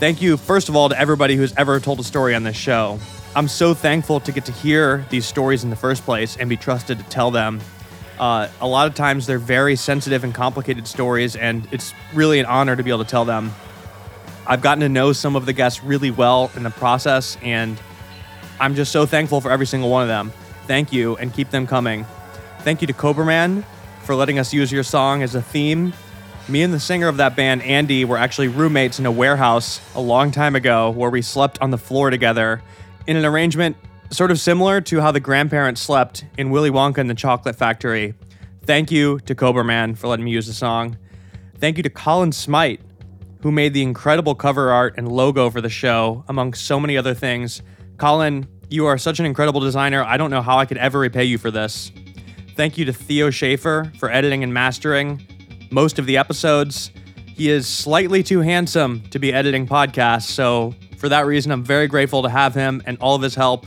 Thank you, first of all, to everybody who's ever told a story on this show. I'm so thankful to get to hear these stories in the first place and be trusted to tell them. A lot of times they're very sensitive and complicated stories, and it's really an honor to be able to tell them. I've gotten to know some of the guests really well in the process, and I'm just so thankful for every single one of them. Thank you, and keep them coming. Thank you to Cobra Man for letting us use your song as a theme. Me and the singer of that band, Andy, were actually roommates in a warehouse a long time ago where we slept on the floor together, in an arrangement sort of similar to how the grandparents slept in Willy Wonka and the Chocolate Factory. Thank you to Cobra Man for letting me use the song. Thank you to Colin Smite, who made the incredible cover art and logo for the show, among so many other things. Colin, you are such an incredible designer. I don't know how I could ever repay you for this. Thank you to Theo Schaefer for editing and mastering most of the episodes. He is slightly too handsome to be editing podcasts, so for that reason, I'm very grateful to have him and all of his help.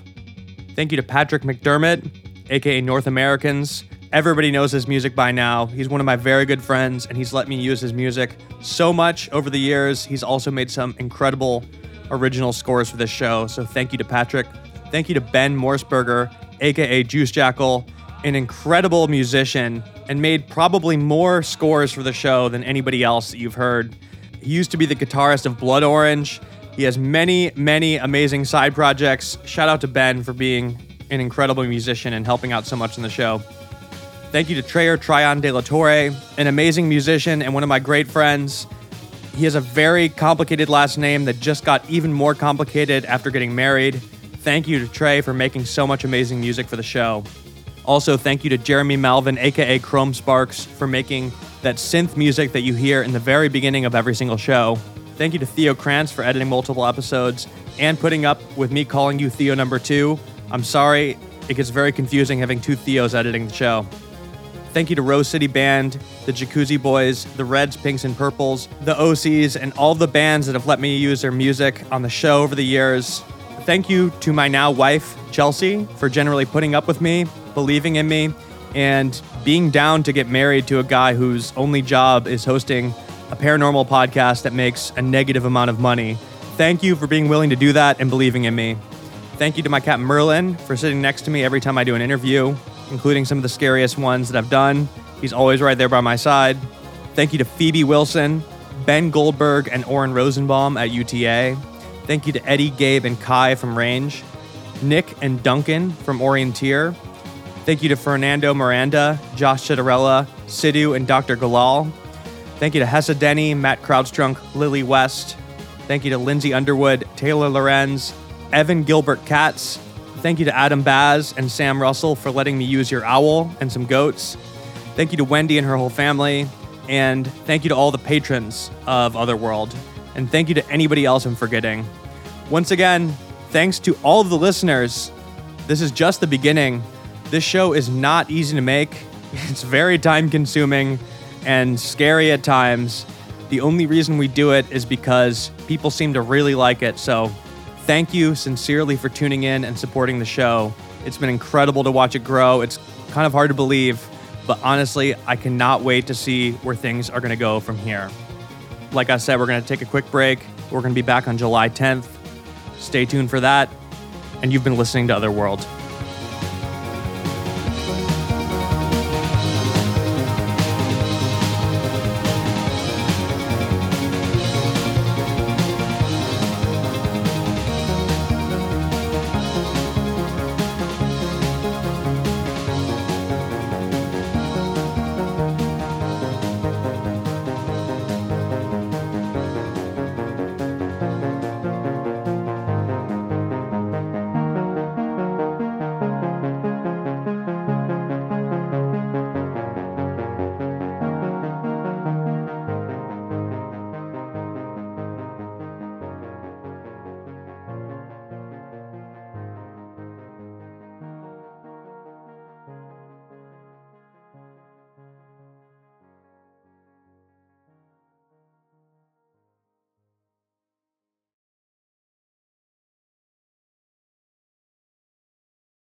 Thank you to Patrick McDermott, aka North Americans. Everybody knows his music by now. He's one of my very good friends, and he's let me use his music so much over the years. He's also made some incredible original scores for this show, so thank you to Patrick. Thank you to Ben Morseberger, aka Juice Jackal, an incredible musician, and made probably more scores for the show than anybody else that you've heard. He used to be the guitarist of Blood Orange. He has many, many amazing side projects. Shout out to Ben for being an incredible musician and helping out so much in the show. Thank you to Trey de La Torre, an amazing musician and one of my great friends. He has a very complicated last name that just got even more complicated after getting married. Thank you to Trey for making so much amazing music for the show. Also, thank you to Jeremy Malvin, aka Chrome Sparks, for making that synth music that you hear in the very beginning of every single show. Thank you to Theo Krantz for editing multiple episodes and putting up with me calling you Theo number 2. I'm sorry, it gets very confusing having two Theos editing the show. Thank you to Rose City Band, the Jacuzzi Boys, the Reds, Pinks, and Purples, the OCs, and all the bands that have let me use their music on the show over the years. Thank you to my now wife, Chelsea, for generally putting up with me, believing in me, and being down to get married to a guy whose only job is hosting a paranormal podcast that makes a negative amount of money. Thank you for being willing to do that and believing in me. Thank you to my cat Merlin for sitting next to me every time I do an interview, including some of the scariest ones that I've done. He's always right there by my side. Thank you to Phoebe Wilson, Ben Goldberg, and Oren Rosenbaum at UTA. Thank you to Eddie, Gabe, and Kai from Range, Nick and Duncan from Orienteer. Thank you to Fernando Miranda, Josh Chittarella, Sidhu, and Dr. Galal. Thank you to Hessa Denny, Matt Crouchtrunk, Lily West. Thank you to Lindsay Underwood, Taylor Lorenz, Evan Gilbert Katz. Thank you to Adam Baz and Sam Russell for letting me use your owl and some goats. Thank you to Wendy and her whole family. And thank you to all the patrons of Otherworld. And thank you to anybody else I'm forgetting. Once again, thanks to all of the listeners. This is just the beginning. This show is not easy to make. It's very time consuming and scary at times. The only reason we do it is because people seem to really like it. So thank you sincerely for tuning in and supporting the show. It's been incredible to watch it grow. It's kind of hard to believe, but honestly, I cannot wait to see where things are going to go from here. Like I said, we're going to take a quick break. We're going to be back on July 10th. Stay tuned for that. And you've been listening to Otherworld.